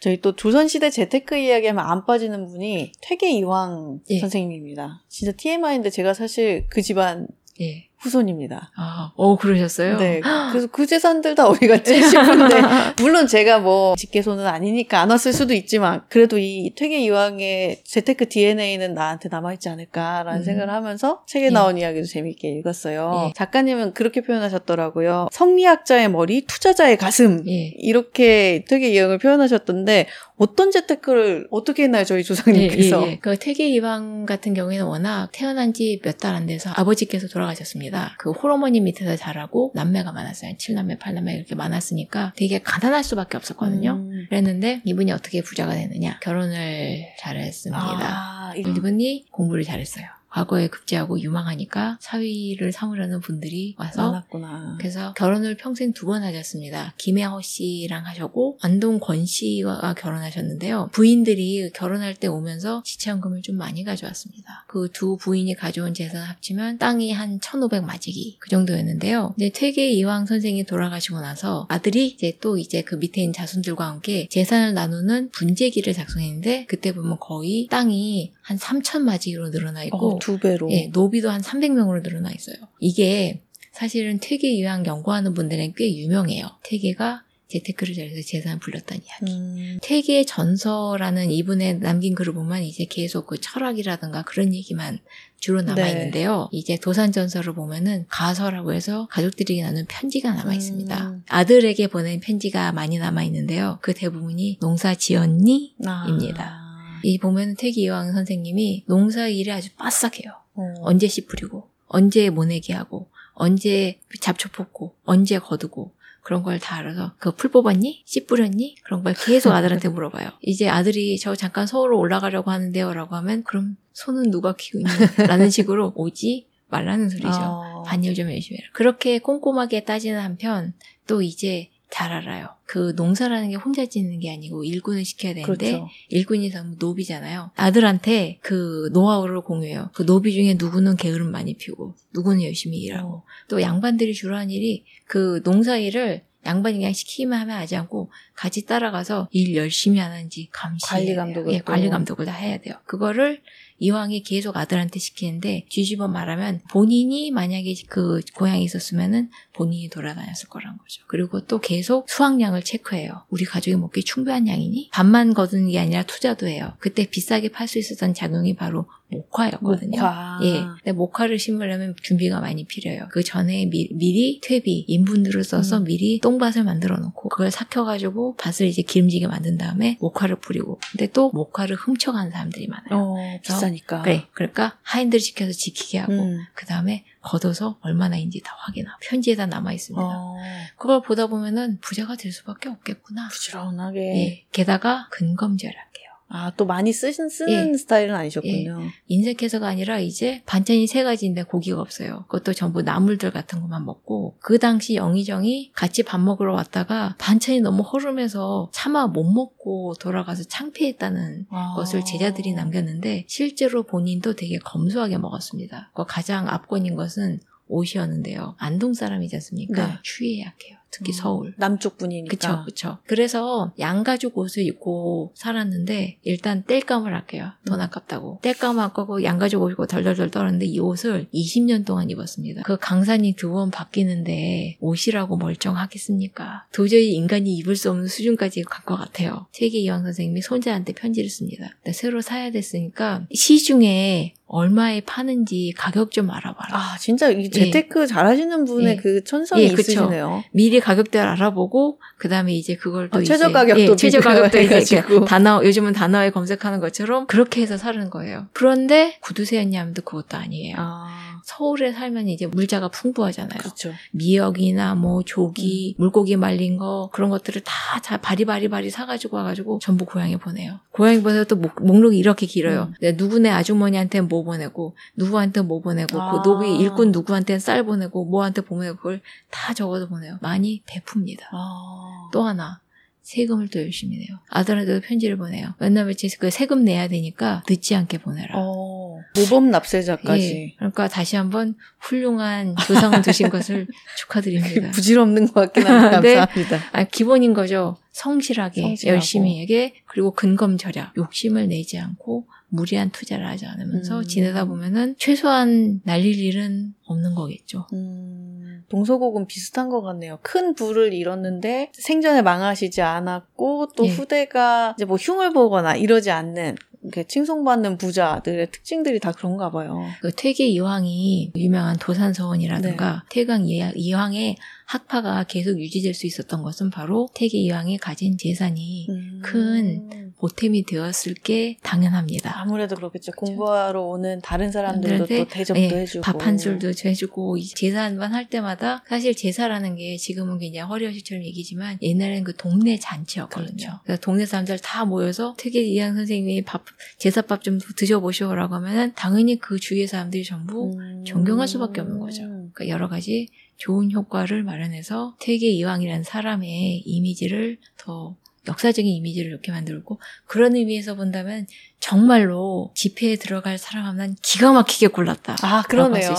저희 또 조선시대 재테크 이야기하면 안 빠지는 분이 퇴계 이황 네. 선생님입니다. 진짜 티엠아이인데 제가 사실 그 집안 네. 후손입니다. 아, 어, 그러셨어요? 네. 그래서 그 재산들 다 어디 갔지 싶은데 물론 제가 뭐 직계손은 아니니까 안 왔을 수도 있지만 그래도 이 퇴계 이황의 재테크 디엔에이는 나한테 남아있지 않을까라는 음. 생각을 하면서 책에 나온 예. 이야기도 재미있게 읽었어요. 예. 작가님은 그렇게 표현하셨더라고요. 성리학자의 머리, 투자자의 가슴 예. 이렇게 퇴계 이황을 표현하셨던데 어떤 재테크를 어떻게 했나요? 저희 조상님께서. 예, 예, 예. 그 퇴계 이황 같은 경우에는 워낙 태어난 지 몇 달 안 돼서 아버지께서 돌아가셨습니다. 그 홀어머니 밑에서 자라고 남매가 많았어요. 칠 남매, 팔 남매 이렇게 많았으니까 되게 가난할 수밖에 없었거든요. 음. 그랬는데 이분이 어떻게 부자가 되느냐. 결혼을 잘했습니다. 아, 이분이 공부를 잘했어요. 과거에 급제하고 유망하니까 사위를 삼으려는 분들이 와서 많았구나. 그래서 결혼을 평생 두 번 하셨습니다. 김혜호 씨랑 하셨고 안동 권 씨와 결혼하셨는데요. 부인들이 결혼할 때 오면서 지체연금을 좀 많이 가져왔습니다. 그 두 부인이 가져온 재산 합치면 땅이 한 천오백 마지기 그 정도였는데요. 이제 퇴계 이황 선생이 돌아가시고 나서 아들이 이제 또 이제 그 밑에 있는 자손들과 함께 재산을 나누는 분재기를 작성했는데 그때 보면 거의 땅이 한 삼천 마지기로 늘어나 있고 어. 두 배로. 예, 노비도 한 삼백 명으로 늘어나 있어요. 이게 사실은 퇴계 이황 연구하는 분들은 꽤 유명해요. 퇴계가 재테크를 잘해서 재산을 불렸다는 이야기. 음. 퇴계 전서라는 이분의 남긴 글을 보면 이제 계속 그 철학이라든가 그런 얘기만 주로 남아있는데요. 네. 이제 도산전서를 보면은 가서라고 해서 가족들이 나눈 편지가 남아있습니다. 음. 아들에게 보낸 편지가 많이 남아있는데요. 그 대부분이 농사 지었니? 아. 입니다. 이 보면 퇴계 이황 선생님이 농사 일에 아주 빠삭해요. 음. 언제 씨 뿌리고, 언제 모내기 하고, 언제 잡초 뽑고, 언제 거두고 그런 걸 다 알아서 그거 풀 뽑았니? 씨 뿌렸니? 그런 걸 계속 아들한테 물어봐요. 이제 아들이 저 잠깐 서울로 올라가려고 하는데요 라고 하면 그럼 소는 누가 키우니? 라는 식으로 오지 말라는 소리죠. 어. 반일 좀 열심히 해라. 그렇게 꼼꼼하게 따지는 한편 또 이제 잘 알아요. 그 농사라는 게 혼자 짓는 게 아니고 일꾼을 시켜야 되는데 그렇죠. 일꾼이 되면 노비잖아요. 아들한테 그 노하우를 공유해요. 그 노비 중에 누구는 게으름 많이 피우고 누구는 열심히 일하고 어. 또 양반들이 주로 한 일이 그 농사일을 양반이 그냥 시키기만 하면 하지 않고 같이 따라가서 일 열심히 하는지 감시 관리 감독을 예, 관리 감독을 다 해야 돼요. 그거를 이황이 계속 아들한테 시키는데 뒤집어 말하면 본인이 만약에 그 고향에 있었으면은 본인이 돌아다녔을 거란 거죠. 그리고 또 계속 수확량을 체크해요. 우리 가족이 먹기 충분한 양이니? 밥만 거두는 게 아니라 투자도 해요. 그때 비싸게 팔 수 있었던 작용이 바로 목화였거든요. 목화. 예. 근데 목화를 심으려면 준비가 많이 필요해요. 그 전에 미, 미리 퇴비, 인분들을 써서 음. 미리 똥밭을 만들어 놓고 그걸 삭혀가지고 밭을 이제 기름지게 만든 다음에 목화를 뿌리고 근데 또 목화를 훔쳐가는 사람들이 많아요. 어, 비싸니까. 그래. 그러니까 하인들 시켜서 지키게 하고 음. 그 다음에 걷어서 얼마나인지 다 확인하고 편지에 다 남아있습니다. 어. 그걸 보다 보면은 부자가 될 수밖에 없겠구나. 부지런하게. 예. 게다가 근검절약해요. 아, 또 많이 쓰신, 쓰는 예. 스타일은 아니셨군요. 예. 인색해서가 아니라 이제 반찬이 세 가지인데 고기가 없어요. 그것도 전부 나물들 같은 것만 먹고 그 당시 영의정이 같이 밥 먹으러 왔다가 반찬이 너무 허름해서 차마 못 먹고 돌아가서 창피했다는 아. 것을 제자들이 남겼는데 실제로 본인도 되게 검소하게 먹었습니다. 그 가장 압권인 것은 옷이었는데요. 안동 사람이지 않습니까? 네. 추위에 약해요. 특히 음, 서울. 남쪽 분이니까. 그쵸, 그쵸. 그래서 양가죽 옷을 입고 살았는데 일단 땔감을 할게요. 돈 아깝다고. 땔감을 아깝고 양가죽 옷을 입고 덜덜덜 떨었는데 이 옷을 이십 년 동안 입었습니다. 그 강산이 두 번 바뀌는데 옷이라고 멀쩡하겠습니까? 도저히 인간이 입을 수 없는 수준까지 간 것 같아요. 퇴계 이황 선생님이 손자한테 편지를 씁니다. 새로 사야 됐으니까 시중에 얼마에 파는지 가격 좀 알아봐라. 아, 진짜 이 재테크 예. 잘하시는 분의 예. 그 천성이 예, 있으시네요. 미리 가격대를 알아보고 그다음에 이제 그걸 또 아, 이제 최저 가격도 예, 최저 가격도 이제 단어 요즘은 단어에 검색하는 것처럼 그렇게 해서 사는 거예요. 그런데 구두쇠였냐 하면 그것도 아니에요. 아. 서울에 살면 이제 물자가 풍부하잖아요. 그렇죠. 미역이나 뭐 조기, 음. 물고기 말린 거 그런 것들을 다, 다 바리바리바리 사가지고 와가지고 전부 고향에 보내요. 고향에 보내서 또 목, 목록이 이렇게 길어요. 음. 누구네 아주머니한테 뭐 보내고 누구한테 뭐 보내고 아. 그 노비 일꾼 누구한테 쌀 보내고 뭐한테 보내고 그걸 다 적어서 보내요. 많이 베풉니다. 아. 또 하나. 세금을 또 열심히 내요. 아들한테도 편지를 보내요. 왜냐면 그 세금 내야 되니까 늦지 않게 보내라. 어, 모범 납세자까지. 예, 그러니까 다시 한번 훌륭한 조상을 두신 것을 축하드립니다. 부질없는 것 같긴 한데 감사합니다. 네, 아, 기본인 거죠. 성실하게 성실하고. 열심히 하게 그리고 근검 절약. 욕심을 내지 않고 무리한 투자를 하지 않으면서 음. 지내다 보면은 최소한 날릴 일은 없는 거겠죠. 음, 동서곡은 비슷한 것 같네요. 큰 부를 잃었는데 생전에 망하시지 않았고 또 예. 후대가 이제 뭐 흉을 보거나 이러지 않는 이렇게 칭송받는 부자들의 특징들이 다 그런가 봐요. 그 퇴계 이황이 유명한 도산서원이라든가 네. 퇴강 이황의 학파가 계속 유지될 수 있었던 것은 바로 퇴계 이황이 가진 재산이 음. 큰 보탬이 되었을 게 당연합니다. 아무래도 그렇겠죠. 그렇죠. 공부하러 오는 다른 사람들도 또 대접도 네, 해주고 밥 한 줄도 해주고 제사만 할 때마다 사실 제사라는 게 지금은 그냥 허리허시처럼 얘기지만 옛날에는 그 동네 잔치였거든요. 그렇죠. 그래서 동네 사람들 다 모여서 퇴계 이황 선생님이 밥 제사밥 좀 드셔보시오라고 하면은 당연히 그 주위의 사람들이 전부 음. 존경할 수밖에 없는 거죠. 그러니까 여러 가지 좋은 효과를 마련해서 퇴계 이황이라는 사람의 이미지를 더 역사적인 이미지를 이렇게 만들고 그런 의미에서 본다면 정말로 집회에 들어갈 사람 하나는 기가 막히게 골랐다. 아, 그러네요.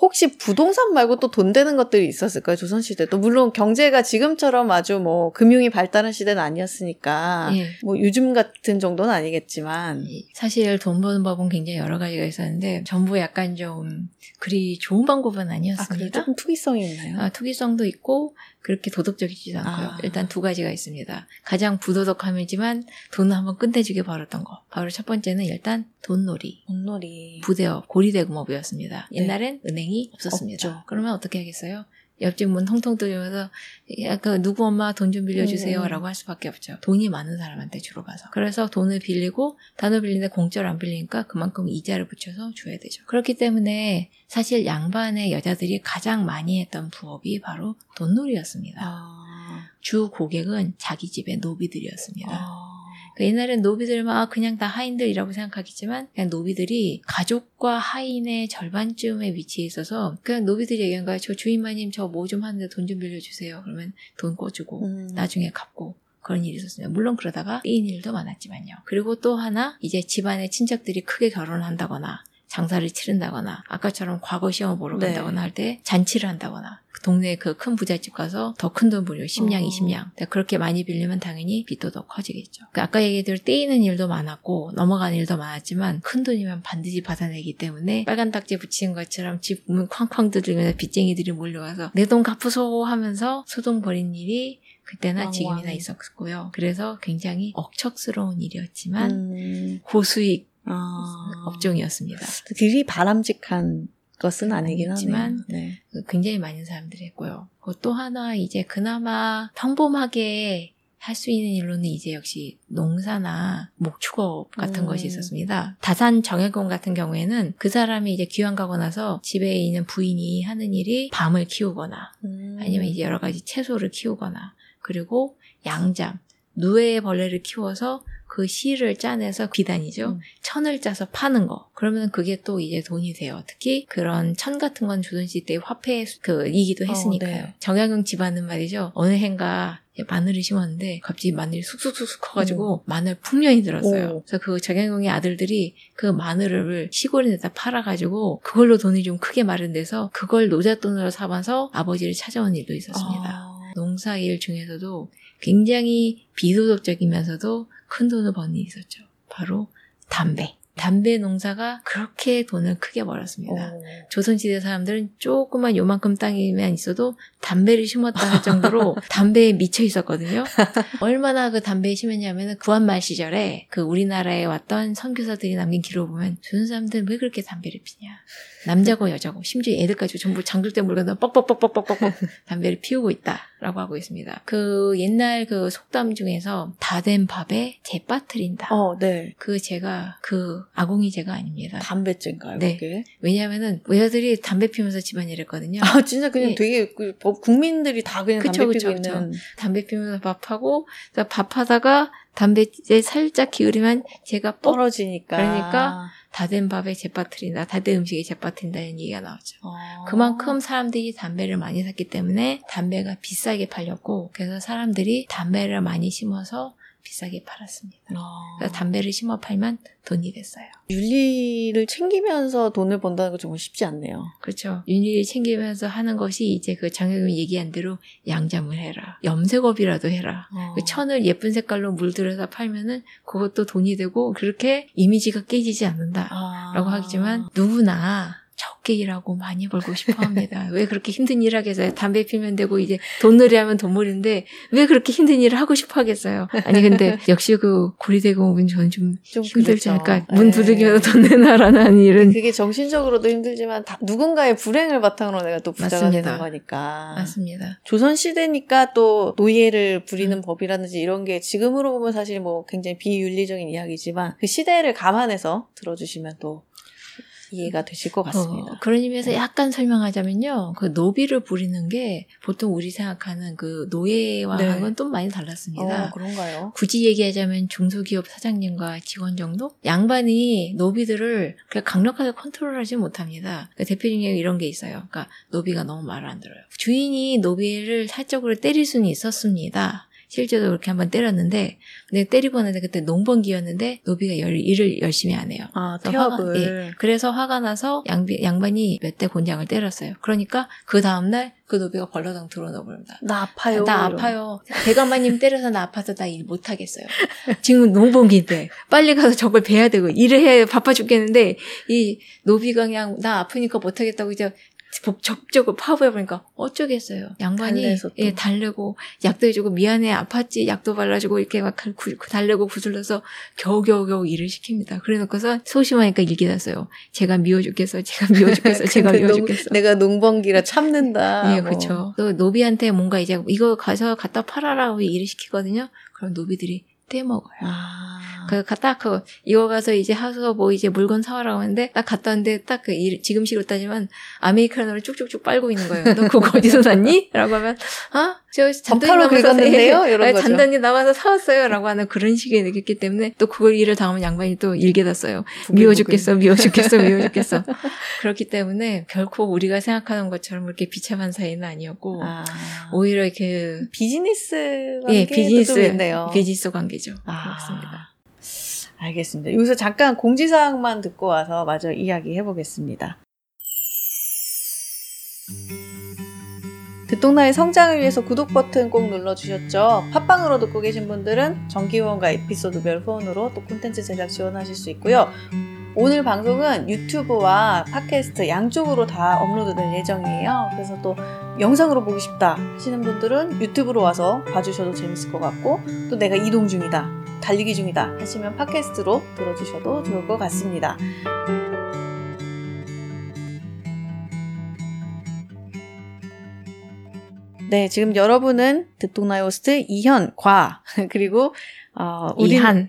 혹시 부동산 말고 또 돈 되는 것들이 있었을까요? 조선시대 또 물론 경제가 지금처럼 아주 뭐 금융이 발달한 시대는 아니었으니까 예. 뭐 요즘 같은 정도는 아니겠지만 사실 돈 버는 법은 굉장히 여러 가지가 있었는데 전부 약간 좀 그리 좋은 방법은 아니었습니다. 아, 그래요? 조금 투기성이 있나요? 아, 투기성도 있고 그렇게 도덕적이지도 않고요. 아. 일단 두 가지가 있습니다. 가장 부도덕함이지만 돈을 한번 끝내주게 벌었던 거. 바로 첫 번째는 일단 돈놀이. 돈놀이. 부대업, 고리대금업이었습니다. 옛날엔 네. 은행이 없었습니다. 없죠. 그러면 어떻게 하겠어요? 옆집 문 통통 뚫리면서 약간 누구 엄마 돈 좀 빌려주세요 라고 할 수밖에 없죠. 돈이 많은 사람한테 주로 가서. 그래서 돈을 빌리고 단을 빌리는데 공짜로 안 빌리니까 그만큼 이자를 붙여서 줘야 되죠. 그렇기 때문에 사실 양반의 여자들이 가장 많이 했던 부업이 바로 돈놀이였습니다. 아. 주 고객은 자기 집의 노비들이었습니다. 아. 옛날엔 노비들만 아, 그냥 다 하인들이라고 생각하겠지만 그냥 노비들이 가족과 하인의 절반쯤의 위치에 있어서 그냥 노비들이 얘기한 거야. 저 주인마님 저 뭐 좀 하는데 돈 좀 빌려주세요. 그러면 돈 꿔주고 음. 나중에 갚고 그런 일이 있었습니다. 물론 그러다가 떼인 일도 많았지만요. 그리고 또 하나 이제 집안의 친척들이 크게 결혼을 한다거나 장사를 치른다거나 아까처럼 과거 시험을 보러 간다거나 네. 할 때 잔치를 한다거나 동네에 그 큰 부잣집 가서 더 큰 돈 빌려 십 냥, 어. 이십 냥. 그렇게 많이 빌리면 당연히 빚도 더 커지겠죠. 아까 얘기했듯이 떼이는 일도 많았고 넘어가는 일도 많았지만 큰 돈이면 반드시 받아내기 때문에 빨간 딱지 붙인 것처럼 집 문 쾅쾅 두드리면서 빚쟁이들이 몰려와서 내 돈 갚으소 하면서 소동 벌인 일이 그때나 왕왕. 지금이나 있었고요. 그래서 굉장히 억척스러운 일이었지만 음. 고수익 아... 업종이었습니다. 그리 바람직한 것은 아니긴 하지만 네. 굉장히 많은 사람들이 했고요. 또 하나 이제 그나마 평범하게 할 수 있는 일로는 이제 역시 농사나 목축업 같은 음. 것이 있었습니다. 다산 정약용 같은 경우에는 그 사람이 이제 귀환 가고 나서 집에 있는 부인이 하는 일이 밤을 키우거나 음. 아니면 이제 여러 가지 채소를 키우거나 그리고 양잠, 누에 벌레를 키워서 그 실을 짜내서 비단이죠. 음. 천을 짜서 파는 거. 그러면 그게 또 이제 돈이 돼요. 특히 그런 천 같은 건 조선시대 때 화폐의 그 이기도 했으니까요. 어, 네. 정약용 집안은 말이죠. 어느 해인가 마늘을 심었는데 갑자기 마늘이 쑥쑥쑥 커가지고 음. 마늘 풍년이 들었어요. 오. 그래서 그 정약용의 아들들이 그 마늘을 시골에다 팔아가지고 그걸로 돈이 좀 크게 마련돼서 그걸 노잣돈으로 삼아서 아버지를 찾아온 일도 있었습니다. 아. 농사일 중에서도 굉장히 비도덕적이면서도 큰 돈을 버는 일이 있었죠. 바로 담배. 담배 농사가 그렇게 돈을 크게 벌었습니다. 오. 조선시대 사람들은 조그만 요만큼 땅이면 있어도 담배를 심었다 할 정도로 담배에 미쳐 있었거든요. 얼마나 그 담배에 심었냐면 구한말 시절에 그 우리나라에 왔던 선교사들이 남긴 기록을 보면 조선 사람들은 왜 그렇게 담배를 피냐. 남자고 여자고 심지어 애들까지 전부 장독대 물건으로 뻑뻑뻑뻑뻑뻑 담배를 피우고 있다라고 하고 있습니다. 그 옛날 그 속담 중에서 다 된 밥에 재 빠뜨린다. 어, 네. 그 재가 그 아궁이 재가 아닙니다. 담배재인가요? 네. 그게? 왜냐하면은 여자들이 담배 피우면서 집안일 했거든요. 아 진짜 그냥 예. 되게 국민들이 다 그냥 그쵸, 담배 피우고 그쵸, 있는. 그쵸. 담배 피우면서 밥하고 밥하다가 담배재 살짝 기울이면 재가 뻑. 떨어지니까. 그러니까 다 된 밥에 재빠트린다. 다 된 음식에 재빠트린다는 얘기가 나오죠. 아. 그만큼 사람들이 담배를 많이 샀기 때문에 담배가 비싸게 팔렸고 그래서 사람들이 담배를 많이 심어서 비싸게 팔았습니다. 아. 그러니까 담배를 심어 팔면 돈이 됐어요. 윤리를 챙기면서 돈을 번다는 거 정말 쉽지 않네요. 그렇죠. 윤리를 챙기면서 하는 것이 이제 그 장혁용 얘기한 대로 양잠을 해라. 염색업이라도 해라. 어. 그 천을 예쁜 색깔로 물들여서 팔면은 그것도 돈이 되고 그렇게 이미지가 깨지지 않는다라고 아. 하지만 누구나 적게 일하고 많이 벌고 싶어 합니다. 왜 그렇게 힘든 일을 하겠어요? 담배 피면 되고 이제 돈놀이 하면 돈몰인데 왜 그렇게 힘든 일을 하고 싶어 하겠어요? 아니 근데 역시 그 고리대공업은 저는 좀, 좀 힘들지 않을까? 문 두들기면서 돈 내놔라는 일은 그게 정신적으로도 힘들지만 다, 누군가의 불행을 바탕으로 내가 또 부자가 되는 거니까. 맞습니다. 조선시대니까 또 노예를 부리는 음. 법이라든지 이런 게 지금으로 보면 사실 뭐 굉장히 비윤리적인 이야기지만 그 시대를 감안해서 들어주시면 또 이해가 되실 것 같습니다. 어, 그런 의미에서 약간 설명하자면요. 그 노비를 부리는 게 보통 우리 생각하는 그 노예와는 네. 좀 많이 달랐습니다. 어, 그런가요? 굳이 얘기하자면 중소기업 사장님과 직원 정도? 양반이 노비들을 그렇게 강력하게 컨트롤하지 못합니다. 그러니까 대표적인 이런 게 있어요. 그러니까 노비가 너무 말을 안 들어요. 주인이 노비를 사적으로 때릴 수는 있었습니다. 실제로 그렇게 한번 때렸는데, 근데 때리고 나서 그때 농번기였는데, 노비가 열, 일을 열심히 안 해요. 아, 태업을. 예. 그래서 화가 나서 양비, 양반이 몇 대 곤장을 때렸어요. 그러니까 그 다음날 그 노비가 벌러덩 들어오나 봅니다. 나 아파요. 나 이런. 아파요. 대감마님 때려서 나 아파서 나 일 못하겠어요. 지금 농번기인데, 빨리 가서 저걸 베야 되고, 일을 해야 바빠 죽겠는데, 이 노비가 그냥 나 아프니까 못하겠다고 이제, 적극적으로 파업해보니까 어쩌겠어요. 양반이 예, 달래고 약도 해주고 미안해 아팠지 약도 발라주고 이렇게 막 구, 달래고 구슬러서 겨우겨우겨우 일을 시킵니다. 그래놓고서 소심하니까 일기 났어요. 제가 미워 죽겠어. 제가 미워 죽겠어. 제가 미워 죽겠어. 내가 농번기라 참는다. 예, 뭐. 그렇죠. 또 노비한테 뭔가 이제 이거 가서 갖다 팔아라고 일을 시키거든요. 그럼 노비들이 떼먹어요. 아. 그, 딱, 그, 이거 가서 이제 하서 뭐 이제 물건 사와라고 하는데, 딱 갔다 왔는데, 딱 그, 지금 식으로 따지면, 아메리카노를 쭉쭉쭉 빨고 있는 거예요. 너 그거 어디서 샀니? 라고 하면, 아? 저 잔돈이 긁었는데요? 이런 거죠. 잔돈이 남아서 사왔어요. 라고 하는 그런 식의 느꼈기 때문에, 또 그걸 일을 당하면 양반이 또 일게 됐어요. 미워 죽겠어, 미워 죽겠어, 미워 죽겠어. 그렇기 때문에, 결코 우리가 생각하는 것처럼 그렇게 비참한 사이는 아니었고, 아. 오히려 이렇게. 비즈니스 관계. 예, 비즈니스. 있네요. 비즈니스 관계. 아, 맞습니다. 알겠습니다. 여기서 잠깐 공지사항만 듣고 와서 마저 이야기해보겠습니다. 듣동나의 성장을 위해서 구독 버튼 꼭 눌러주셨죠? 팟빵으로 듣고 계신 분들은 정기후원과 에피소드별 후원으로 또 콘텐츠 제작 지원하실 수 있고요. 오늘 방송은 유튜브와 팟캐스트 양쪽으로 다 업로드될 예정이에요. 그래서 또 영상으로 보고 싶다 하시는 분들은 유튜브로 와서 봐주셔도 재밌을 것 같고 또 내가 이동 중이다, 달리기 중이다 하시면 팟캐스트로 들어주셔도 좋을 것 같습니다. 네, 지금 여러분은 듣동나의 호스트 이현, 과, 그리고 어, 우리 이한.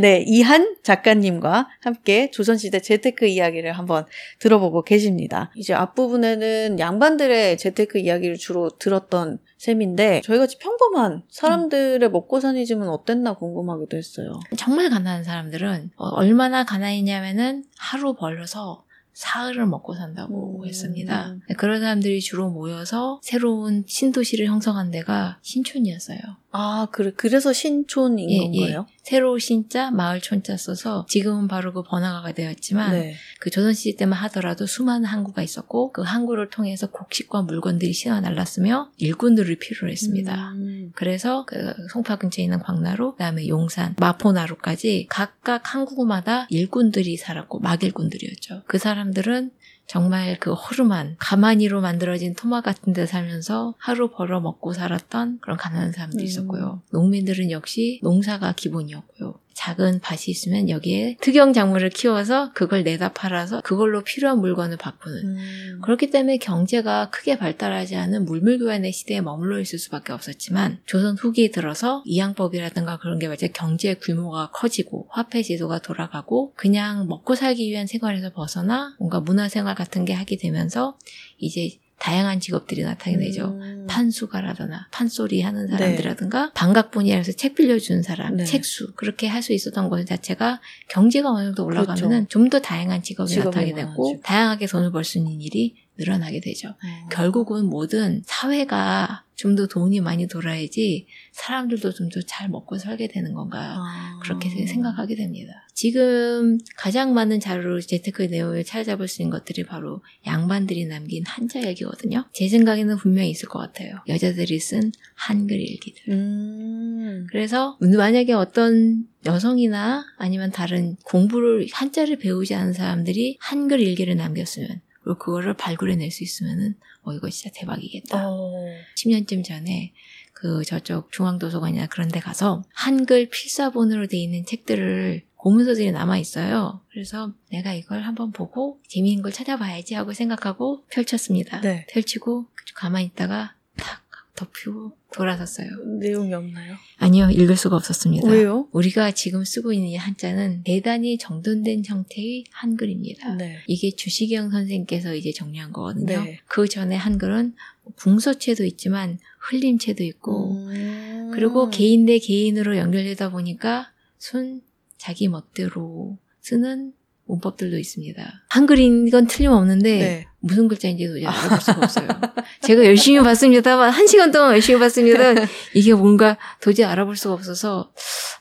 네, 이한 작가님과 함께 조선시대 재테크 이야기를 한번 들어보고 계십니다. 이제 앞부분에는 양반들의 재테크 이야기를 주로 들었던 셈인데 저희같이 평범한 사람들의 먹고 사는 집은 어땠나 궁금하기도 했어요. 정말 가난한 사람들은 얼마나 가난이냐면은 하루 벌어서 사흘을 먹고 산다고 음. 했습니다. 그런 사람들이 주로 모여서 새로운 신도시를 형성한 데가 신촌이었어요. 아, 그래, 그래서 신촌인 예, 건가요? 예. 새로 신자, 마을촌자 써서 지금은 바로 그 번화가가 되었지만 네. 그 조선시대 때만 하더라도 수많은 항구가 있었고 그 항구를 통해서 곡식과 물건들이 신화 날랐으며 일꾼들을 필요로 했습니다. 음. 그래서 그 송파 근처에 있는 광나루, 그다음에 용산, 마포나루까지 각각 항구마다 일꾼들이 살았고 막일꾼들이었죠. 그 사람들은 정말 그 허름한 가마니로 만들어진 토막 같은 데 살면서 하루 벌어 먹고 살았던 그런 가난한 사람들이 있었고요. 음. 농민들은 역시 농사가 기본이었고요. 작은 밭이 있으면 여기에 특용 작물을 키워서 그걸 내다 팔아서 그걸로 필요한 물건을 바꾸는 음. 그렇기 때문에 경제가 크게 발달하지 않은 물물교환의 시대에 머물러 있을 수밖에 없었지만 조선 후기에 들어서 이항법이라든가 그런 게 이제 경제 규모가 커지고 화폐 제도가 돌아가고 그냥 먹고 살기 위한 생활에서 벗어나 뭔가 문화생활 같은 게 하게 되면서 이제 다양한 직업들이 나타나게 되죠. 음. 판수가라거나 판소리 하는 사람들이라든가 네. 방각분이라서 책 빌려주는 사람, 네. 책수 그렇게 할 수 있었던 것 자체가 경제가 어느 정도 올라가면 그렇죠. 좀 더 다양한 직업이 나타나게 되고 다양하게 돈을 벌 수 있는 일이 늘어나게 되죠. 음. 결국은 뭐든 사회가 좀 더 돈이 많이 돌아야지 사람들도 좀 더 잘 먹고 살게 되는 건가 아. 그렇게 생각하게 됩니다. 지금 가장 많은 자료로 재테크 내용을 찾아볼 수 있는 것들이 바로 양반들이 남긴 한자 일기거든요. 제 생각에는 분명히 있을 것 같아요. 여자들이 쓴 한글 일기들. 음. 그래서 만약에 어떤 여성이나 아니면 다른 공부를 한자를 배우지 않은 사람들이 한글 일기를 남겼으면 그리고 그거를 발굴해낼 수 있으면은 어 이거 진짜 대박이겠다. 오. 십 년쯤 전에 그 저쪽 중앙도서관이나 그런 데 가서 한글 필사본으로 돼 있는 책들을 고문서들이 남아있어요. 그래서 내가 이걸 한번 보고 재미있는 걸 찾아봐야지 하고 생각하고 펼쳤습니다. 네. 펼치고 가만히 있다가 탁 덮이고 돌아섰어요. 내용이 없나요? 아니요. 읽을 수가 없었습니다. 왜요? 우리가 지금 쓰고 있는 이 한자는 대단히 정돈된 형태의 한글입니다. 네. 이게 주시경 선생님께서 이제 정리한 거거든요. 네. 그 전에 한글은 궁서체도 있지만 흘림체도 있고 음. 그리고 개인 대 개인으로 연결되다 보니까 순 자기 멋대로 쓰는 문법들도 있습니다. 한글인 건 틀림없는데 네. 무슨 글자인지 도저히 알아볼 수가 없어요. 제가 열심히 봤습니다만 한 시간 동안 열심히 봤습니다. 이게 뭔가 도저히 알아볼 수가 없어서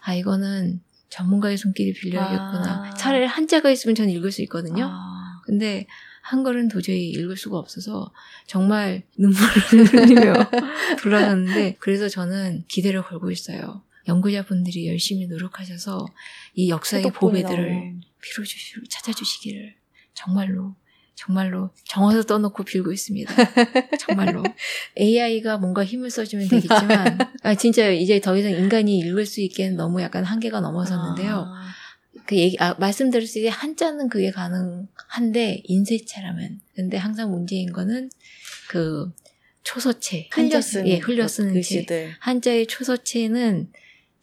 아 이거는 전문가의 손길이 빌려야겠구나. 아. 차라리 한자가 있으면 저는 읽을 수 있거든요. 아. 근데 한글은 도저히 읽을 수가 없어서 정말 눈물을 흘리며 돌아갔는데 그래서 저는 기대를 걸고 있어요. 연구자분들이 열심히 노력하셔서 이 역사의 보배들을 빌어주시고 찾아주시기를 정말로 정말로 정어서 떠놓고 빌고 있습니다. 정말로 에이아이가 뭔가 힘을 써주면 되겠지만 아, 진짜 이제 더 이상 인간이 읽을 수 있기에는 너무 약간 한계가 넘어섰는데요. 아. 그 얘기 아, 말씀드렸을 때 한자는 그게 가능한데 인쇄체라면 근데 항상 문제인 거는 그 초서체 한자 쓰는 예, 흘려 쓰는 체 그 한자의 초서체는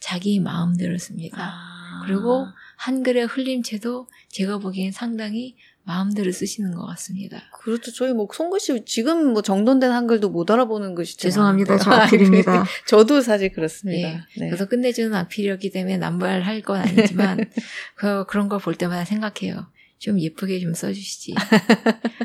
자기 마음대로 씁니다. 아. 그리고 한글의 흘림체도 제가 보기엔 상당히 마음대로 쓰시는 것 같습니다. 그렇죠. 저희 뭐 손글씨 지금 뭐 정돈된 한글도 못 알아보는 것이죠. 죄송합니다. 저 악필입니다. 저도 사실 그렇습니다. 네. 네. 그래서 끝내주는 악필이었기 때문에 남발할 건 아니지만 그, 그런 걸 볼 때마다 생각해요. 좀 예쁘게 좀 써주시지.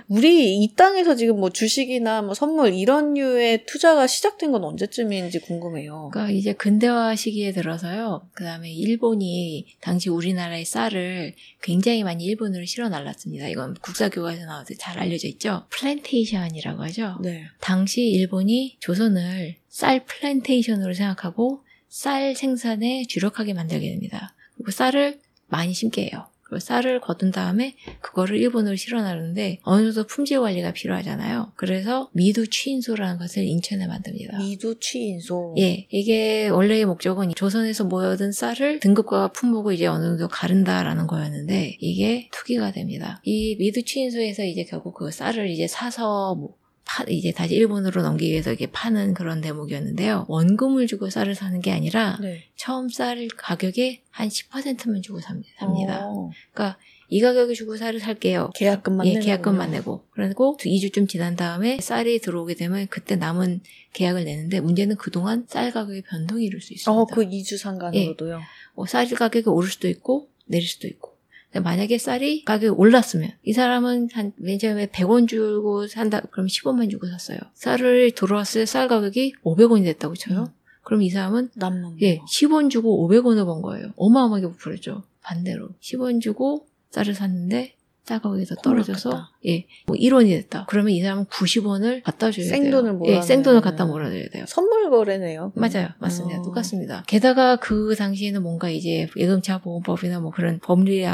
우리 이 땅에서 지금 뭐 주식이나 뭐 선물 이런 류의 투자가 시작된 건 언제쯤인지 궁금해요. 그러니까 이제 근대화 시기에 들어서요. 그 다음에 일본이 당시 우리나라의 쌀을 굉장히 많이 일본으로 실어 날랐습니다. 이건 국사교과서 나올 때 잘 알려져 있죠. 플랜테이션이라고 하죠. 네. 당시 일본이 조선을 쌀 플랜테이션으로 생각하고 쌀 생산에 주력하게 만들게 됩니다. 그리고 쌀을 많이 심게 해요. 쌀을 거둔 다음에 그거를 일본으로 실어 나르는데 어느 정도 품질 관리가 필요하잖아요. 그래서 미두취인소라는 것을 인천에 만듭니다. 미두취인소. 예, 이게 원래의 목적은 조선에서 모여든 쌀을 등급과 품목을 이제 어느 정도 가른다라는 거였는데 이게 투기가 됩니다. 이 미두취인소에서 이제 결국 그 쌀을 이제 사서 뭐 파, 이제 다시 일본으로 넘기기 위해서 이게 파는 그런 대목이었는데요. 원금을 주고 쌀을 사는 게 아니라 네. 처음 쌀 가격의 한 십 퍼센트만 주고 삽니다. 오. 그러니까 이 가격에 주고 쌀을 살게요. 계약금만 예, 내고. 계약금만 내고. 그리고 이 주쯤 지난 다음에 쌀이 들어오게 되면 그때 남은 계약을 내는데 문제는 그동안 쌀 가격의 변동이 일을 수 있습니다. 어, 그 이 주 상관으로도요? 예. 어, 쌀 가격이 오를 수도 있고 내릴 수도 있고. 만약에 쌀이 가격이 올랐으면 이 사람은 한 맨 처음에 백 원 주고 산다 그럼 십 원만 주고 샀어요. 쌀을 들어왔을 쌀 가격이 오백 원이 됐다고 쳐요. 음. 그럼 이 사람은 남는 예, 십 원 주고 오백 원을 번 거예요. 어마어마하게 부풀었죠. 반대로 십 원 주고 쌀을 샀는데 쌀 가격이 더 떨어져서 예, 뭐 일 원이 됐다. 그러면 이 사람은 구십 원을 갖다 줘야 돼요. 생돈을 몰아야 예, 생돈을 갖다 몰아줘야 돼요. 선물 거래네요. 그럼. 맞아요. 맞습니다. 어. 똑같습니다. 게다가 그 당시에는 뭔가 이제 예금차 보험법이나 뭐 그런 법률이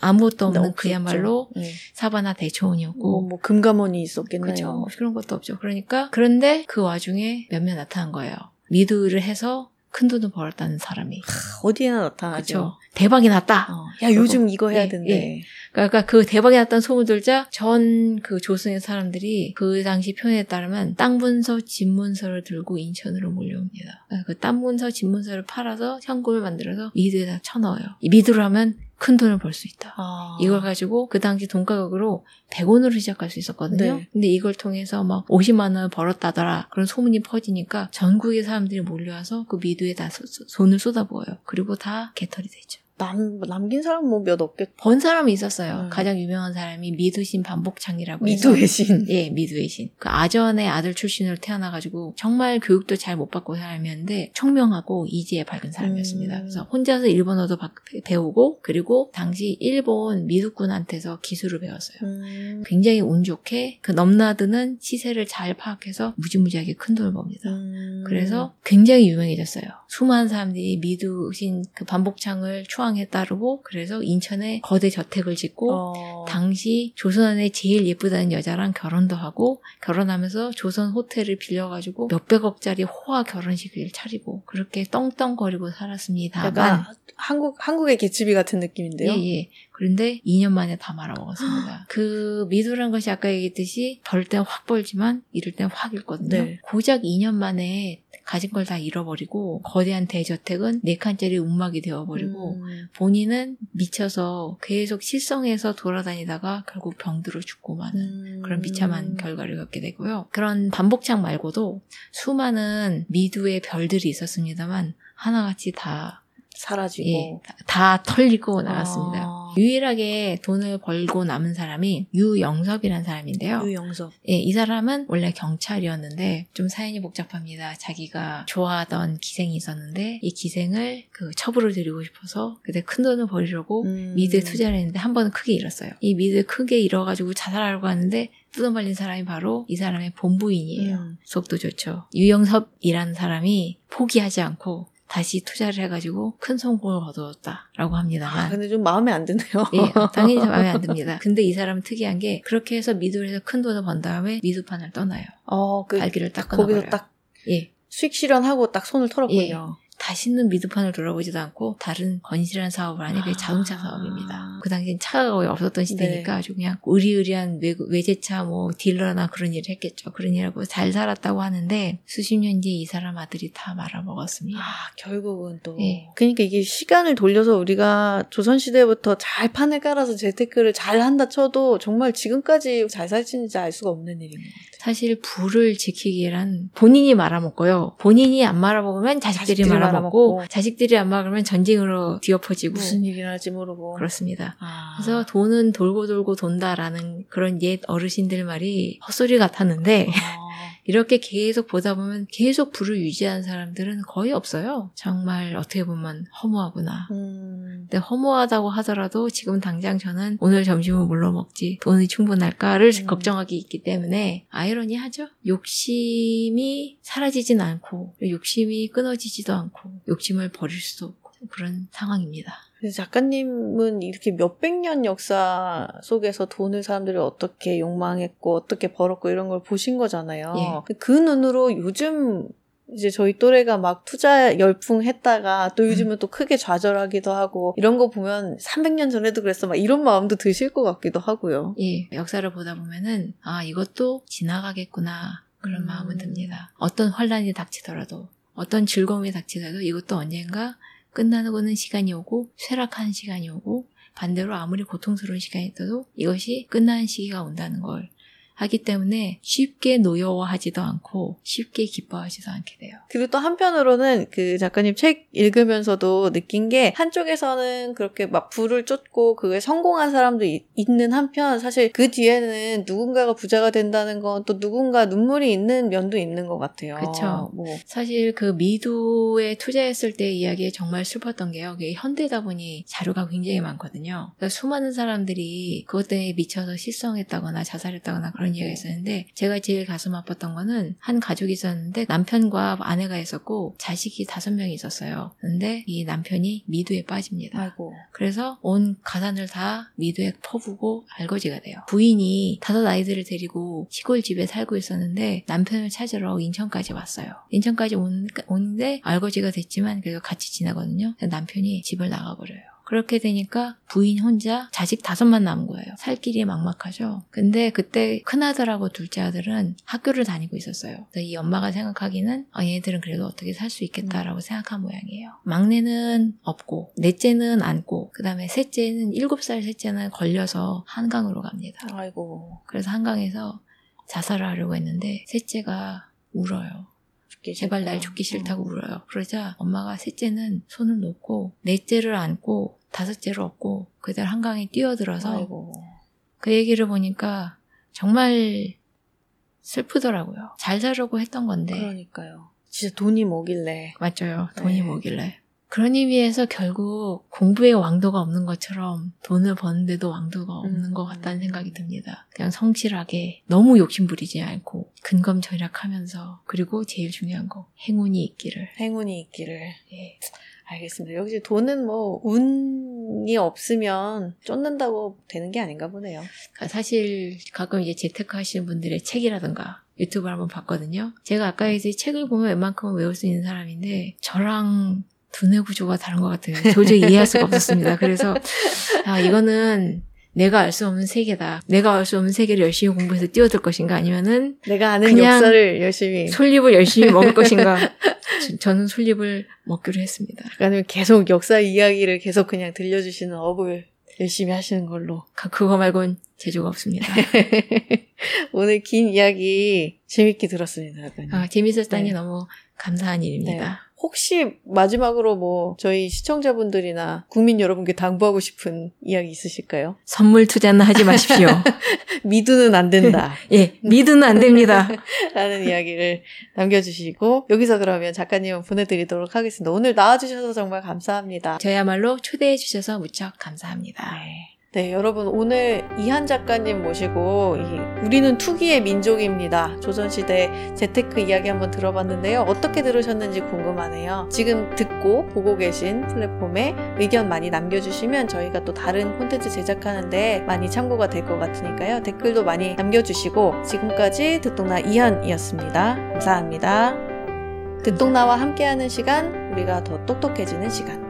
아무것도 없는 그야말로 네. 사바나 대초원이었고 뭐, 뭐 금감원이 있었겠네요. 그렇죠. 그런 것도 없죠. 그러니까 그런데 그 와중에 몇몇 나타난 거예요. 미두를 해서 큰 돈을 벌었다는 사람이. 아, 어디에나 나타나죠. 그쵸? 대박이 났다. 어, 야, 그리고, 요즘 이거 해야 된대. 예, 예. 그러니까 그 대박이 났다는 소문 들자 전 그 조선의 사람들이 그 당시 표현에 따르면 땅 문서, 집 문서를 들고 인천으로 몰려옵니다. 그 땅 문서, 집 문서를 팔아서 현금을 만들어서 미두에다 쳐넣어요. 이 미두로 하면 큰 돈을 벌 수 있다. 아. 이걸 가지고 그 당시 돈가격으로 백 원으로 시작할 수 있었거든요. 네. 근데 이걸 통해서 막 오십만 원을 벌었다더라. 그런 소문이 퍼지니까 전국의 사람들이 몰려와서 그 미두에 다 소, 손을 쏟아부어요. 그리고 다 개털이 되죠. 남, 남긴 사람 뭐 몇 없겠죠. 번 사람이 있었어요. 음. 가장 유명한 사람이 미두신 반복창이라고 미두의 해서. 신. 예, 미두의 신. 그 아전의 아들 출신으로 태어나가지고 정말 교육도 잘 못 받고 사람이었는데 총명하고 이지에 밝은 사람이었습니다. 음. 그래서 혼자서 일본어도 바, 배우고 그리고 당시 일본 미두군한테서 기술을 배웠어요. 음. 굉장히 운 좋게 그 넘나드는 시세를 잘 파악해서 무지무지하게 큰 돈을 법니다. 음. 그래서 굉장히 유명해졌어요. 수많은 사람들이 미두신 그 반복창을 추앙 에 따르고 그래서 인천에 거대 저택을 짓고 어... 당시 조선안에 제일 예쁘다는 여자랑 결혼도 하고 결혼하면서 조선 호텔을 빌려가지고 몇백억짜리 호화 결혼식을 차리고 그렇게 떵떵거리고 살았습니다. 약간 한국, 한국의 개츠비 같은 느낌인데요. 예, 예. 그런데 이 년 만에 다 말아먹었습니다. 그 미두라는 것이 아까 얘기했듯이 벌 땐 확 벌지만 잃을 땐 확 잃거든요. 네. 고작 이 년 만에 가진 걸 다 잃어버리고 거대한 대저택은 네 칸짜리 움막이 되어버리고 음. 본인은 미쳐서 계속 실성해서 돌아다니다가 결국 병들어 죽고 마는 음. 그런 비참한 결과를 겪게 되고요. 그런 반복창 말고도 수많은 미두의 별들이 있었습니다만 하나같이 다 사라지고 예, 다, 다 털리고 나갔습니다. 아. 유일하게 돈을 벌고 남은 사람이 유영섭이라는 사람인데요. 유영섭. 예, 이 사람은 원래 경찰이었는데 좀 사연이 복잡합니다. 자기가 좋아하던 기생이 있었는데 이 기생을 그 첩으로 드리고 싶어서 그때 큰 돈을 벌이려고 음. 미드에 투자를 했는데 한 번은 크게 잃었어요. 이 미드에 크게 잃어가지고 자살하려고 하는데 뜯어말린 사람이 바로 이 사람의 본부인이에요. 음. 속도 좋죠. 유영섭이라는 사람이 포기하지 않고 다시 투자를 해가지고 큰 성공을 거두었다라고 합니다만. 아, 근데 좀 마음에 안 드네요. 예, 당연히 마음에 안 듭니다. 근데 이 사람은 특이한 게 그렇게 해서 미두에서 큰 돈을 번 다음에 미두판을 떠나요. 어, 그, 발길을 딱 끊어버려요. 거기서 딱 예. 수익 실현하고 딱 손을 털었군요. 예. 다시는 미두판을 돌아보지도 않고 다른 건실한 사업을 하는 게 아. 자동차 사업입니다. 그 당시엔 차가 거의 없었던 시대니까 네. 아주 그냥 의리의리한 외제차 뭐 딜러나 그런 일을 했겠죠. 그런 일을 하고 잘 살았다고 하는데 수십 년 뒤에 이 사람 아들이 다 말아먹었습니다. 아, 결국은 또. 네. 그러니까 이게 시간을 돌려서 우리가 조선시대부터 잘 판을 깔아서 재테크를 잘 한다 쳐도 정말 지금까지 잘 살지는지 알 수가 없는 일인 것 같아요. 사실 부를 지키기란 본인이 말아먹고요. 본인이 안 말아먹으면 자식들이, 자식들이 말아먹고 먹고, 자식들이 안 막으면 전쟁으로 뒤엎어지고 무슨 일이나 할지 모르고 그렇습니다. 아. 그래서 돈은 돌고 돌고 돈다라는 그런 옛 어르신들 말이 헛소리 같았는데 아. 이렇게 계속 보다 보면 계속 부를 유지하는 사람들은 거의 없어요. 정말 어떻게 보면 허무하구나. 음. 근데 허무하다고 하더라도 지금 당장 저는 오늘 점심은 뭘로 먹지 돈이 충분할까를 음. 걱정하기 있기 때문에 아이러니하죠. 욕심이 사라지진 않고 욕심이 끊어지지도 않고 욕심을 버릴 수도 없고 그런 상황입니다. 작가님은 이렇게 몇백 년 역사 속에서 돈을 사람들이 어떻게 욕망했고 어떻게 벌었고 이런 걸 보신 거잖아요. 예. 그 눈으로 요즘 이제 저희 또래가 막 투자 열풍 했다가 또 요즘은 음. 또 크게 좌절하기도 하고 이런 거 보면 삼백 년 전에도 그랬어 막 이런 마음도 드실 것 같기도 하고요. 예, 역사를 보다 보면은 아 이것도 지나가겠구나 그런 음. 마음은 듭니다. 어떤 환란이 닥치더라도 어떤 즐거움이 닥치더라도 이것도 언젠가 끝나는 시간이 오고 쇠락하는 시간이 오고 반대로 아무리 고통스러운 시간이 있어도 이것이 끝나는 시기가 온다는 걸 하기 때문에 쉽게 노여워하지도 않고 쉽게 기뻐하지도 않게 돼요. 그리고 또 한편으로는 그 작가님 책 읽으면서도 느낀 게 한쪽에서는 그렇게 막 부를 쫓고 그에 성공한 사람도 이, 있는 한편 사실 그 뒤에는 누군가가 부자가 된다는 건 또 누군가 눈물이 있는 면도 있는 것 같아요. 그렇죠. 뭐. 사실 그 미두에 투자했을 때 이야기에 정말 슬펐던 게요. 그게 현대다 보니 자료가 굉장히 많거든요. 그러니까 수많은 사람들이 그것 때문에 미쳐서 실성했다거나 자살했다거나 그런 그런 이야기가 있었는데, 제가 제일 가슴 아팠던 거는 한 가족이 있었는데 남편과 아내가 있었고 자식이 다섯 명이 있었어요. 근데 이 남편이 미두에 빠집니다. 아이고. 그래서 온 가산을 다 미두에 퍼부고 알거지가 돼요. 부인이 다섯 아이들을 데리고 시골집에 살고 있었는데 남편을 찾으러 인천까지 왔어요. 인천까지 온, 오는데 알거지가 됐지만 그래도 같이 지나거든요. 남편이 집을 나가버려요. 그렇게 되니까 부인 혼자 자식 다섯만 남은 거예요. 살 길이 막막하죠. 근데 그때 큰아들하고 둘째 아들은 학교를 다니고 있었어요. 그래서 이 엄마가 생각하기는 아, 얘네들은 그래도 어떻게 살 수 있겠다라고 음. 생각한 모양이에요. 막내는 없고 넷째는 안고 그 다음에 셋째는 일곱 살 셋째는 걸려서 한강으로 갑니다. 아이고. 그래서 한강에서 자살을 하려고 했는데 셋째가 울어요. 제발 날 죽기 싫다고 음. 울어요. 그러자 엄마가 셋째는 손을 놓고 넷째를 안고 다섯째를 업고 그대로 한강에 뛰어들어서 아이고. 그 얘기를 보니까 정말 슬프더라고요. 잘 살려고 했던 건데. 그러니까요. 진짜 돈이 뭐길래. 맞아요. 돈이 네. 뭐길래. 그런 의미에서 결국 공부에 왕도가 없는 것처럼 돈을 버는데도 왕도가 없는 음. 것 같다는 생각이 듭니다. 그냥 성실하게 너무 욕심부리지 않고 근검 절약하면서 그리고 제일 중요한 거 행운이 있기를. 행운이 있기를. 예. 알겠습니다. 역시 돈은 뭐 운이 없으면 쫓는다고 되는 게 아닌가 보네요. 사실 가끔 이제 재테크 하시는 분들의 책이라든가 유튜브를 한번 봤거든요. 제가 아까 이제 책을 보면 웬만큼은 외울 수 있는 사람인데 저랑 두뇌 구조가 다른 것 같아요. 도저히 이해할 수가 없었습니다. 그래서 아, 이거는 내가 알 수 없는 세계다. 내가 알 수 없는 세계를 열심히 공부해서 뛰어들 것인가 아니면은 내가 아는 역사를 열심히 솔잎을 열심히 먹을 것인가. 저, 저는 솔잎을 먹기로 했습니다. 그러니까 계속 역사 이야기를 계속 그냥 들려주시는 업을 열심히 하시는 걸로. 그거 말고는 재주가 없습니다. 오늘 긴 이야기 재밌게 들었습니다. 약간. 아, 재밌었다니 네. 너무 감사한 일입니다. 네. 혹시 마지막으로 뭐 저희 시청자분들이나 국민 여러분께 당부하고 싶은 이야기 있으실까요? 선물 투자는 하지 마십시오. 미두는 안 된다. 예, 미두는 안 됩니다. 라는 이야기를 남겨주시고 여기서 그러면 작가님은 보내드리도록 하겠습니다. 오늘 나와주셔서 정말 감사합니다. 저야말로 초대해주셔서 무척 감사합니다. 네. 네, 여러분 오늘 이한 작가님 모시고 이 우리는 투기의 민족입니다. 조선시대 재테크 이야기 한번 들어봤는데요. 어떻게 들으셨는지 궁금하네요. 지금 듣고 보고 계신 플랫폼에 의견 많이 남겨주시면 저희가 또 다른 콘텐츠 제작하는데 많이 참고가 될 것 같으니까요. 댓글도 많이 남겨주시고 지금까지 듣동나 이한이었습니다. 감사합니다. 듣동나와 함께하는 시간, 우리가 더 똑똑해지는 시간.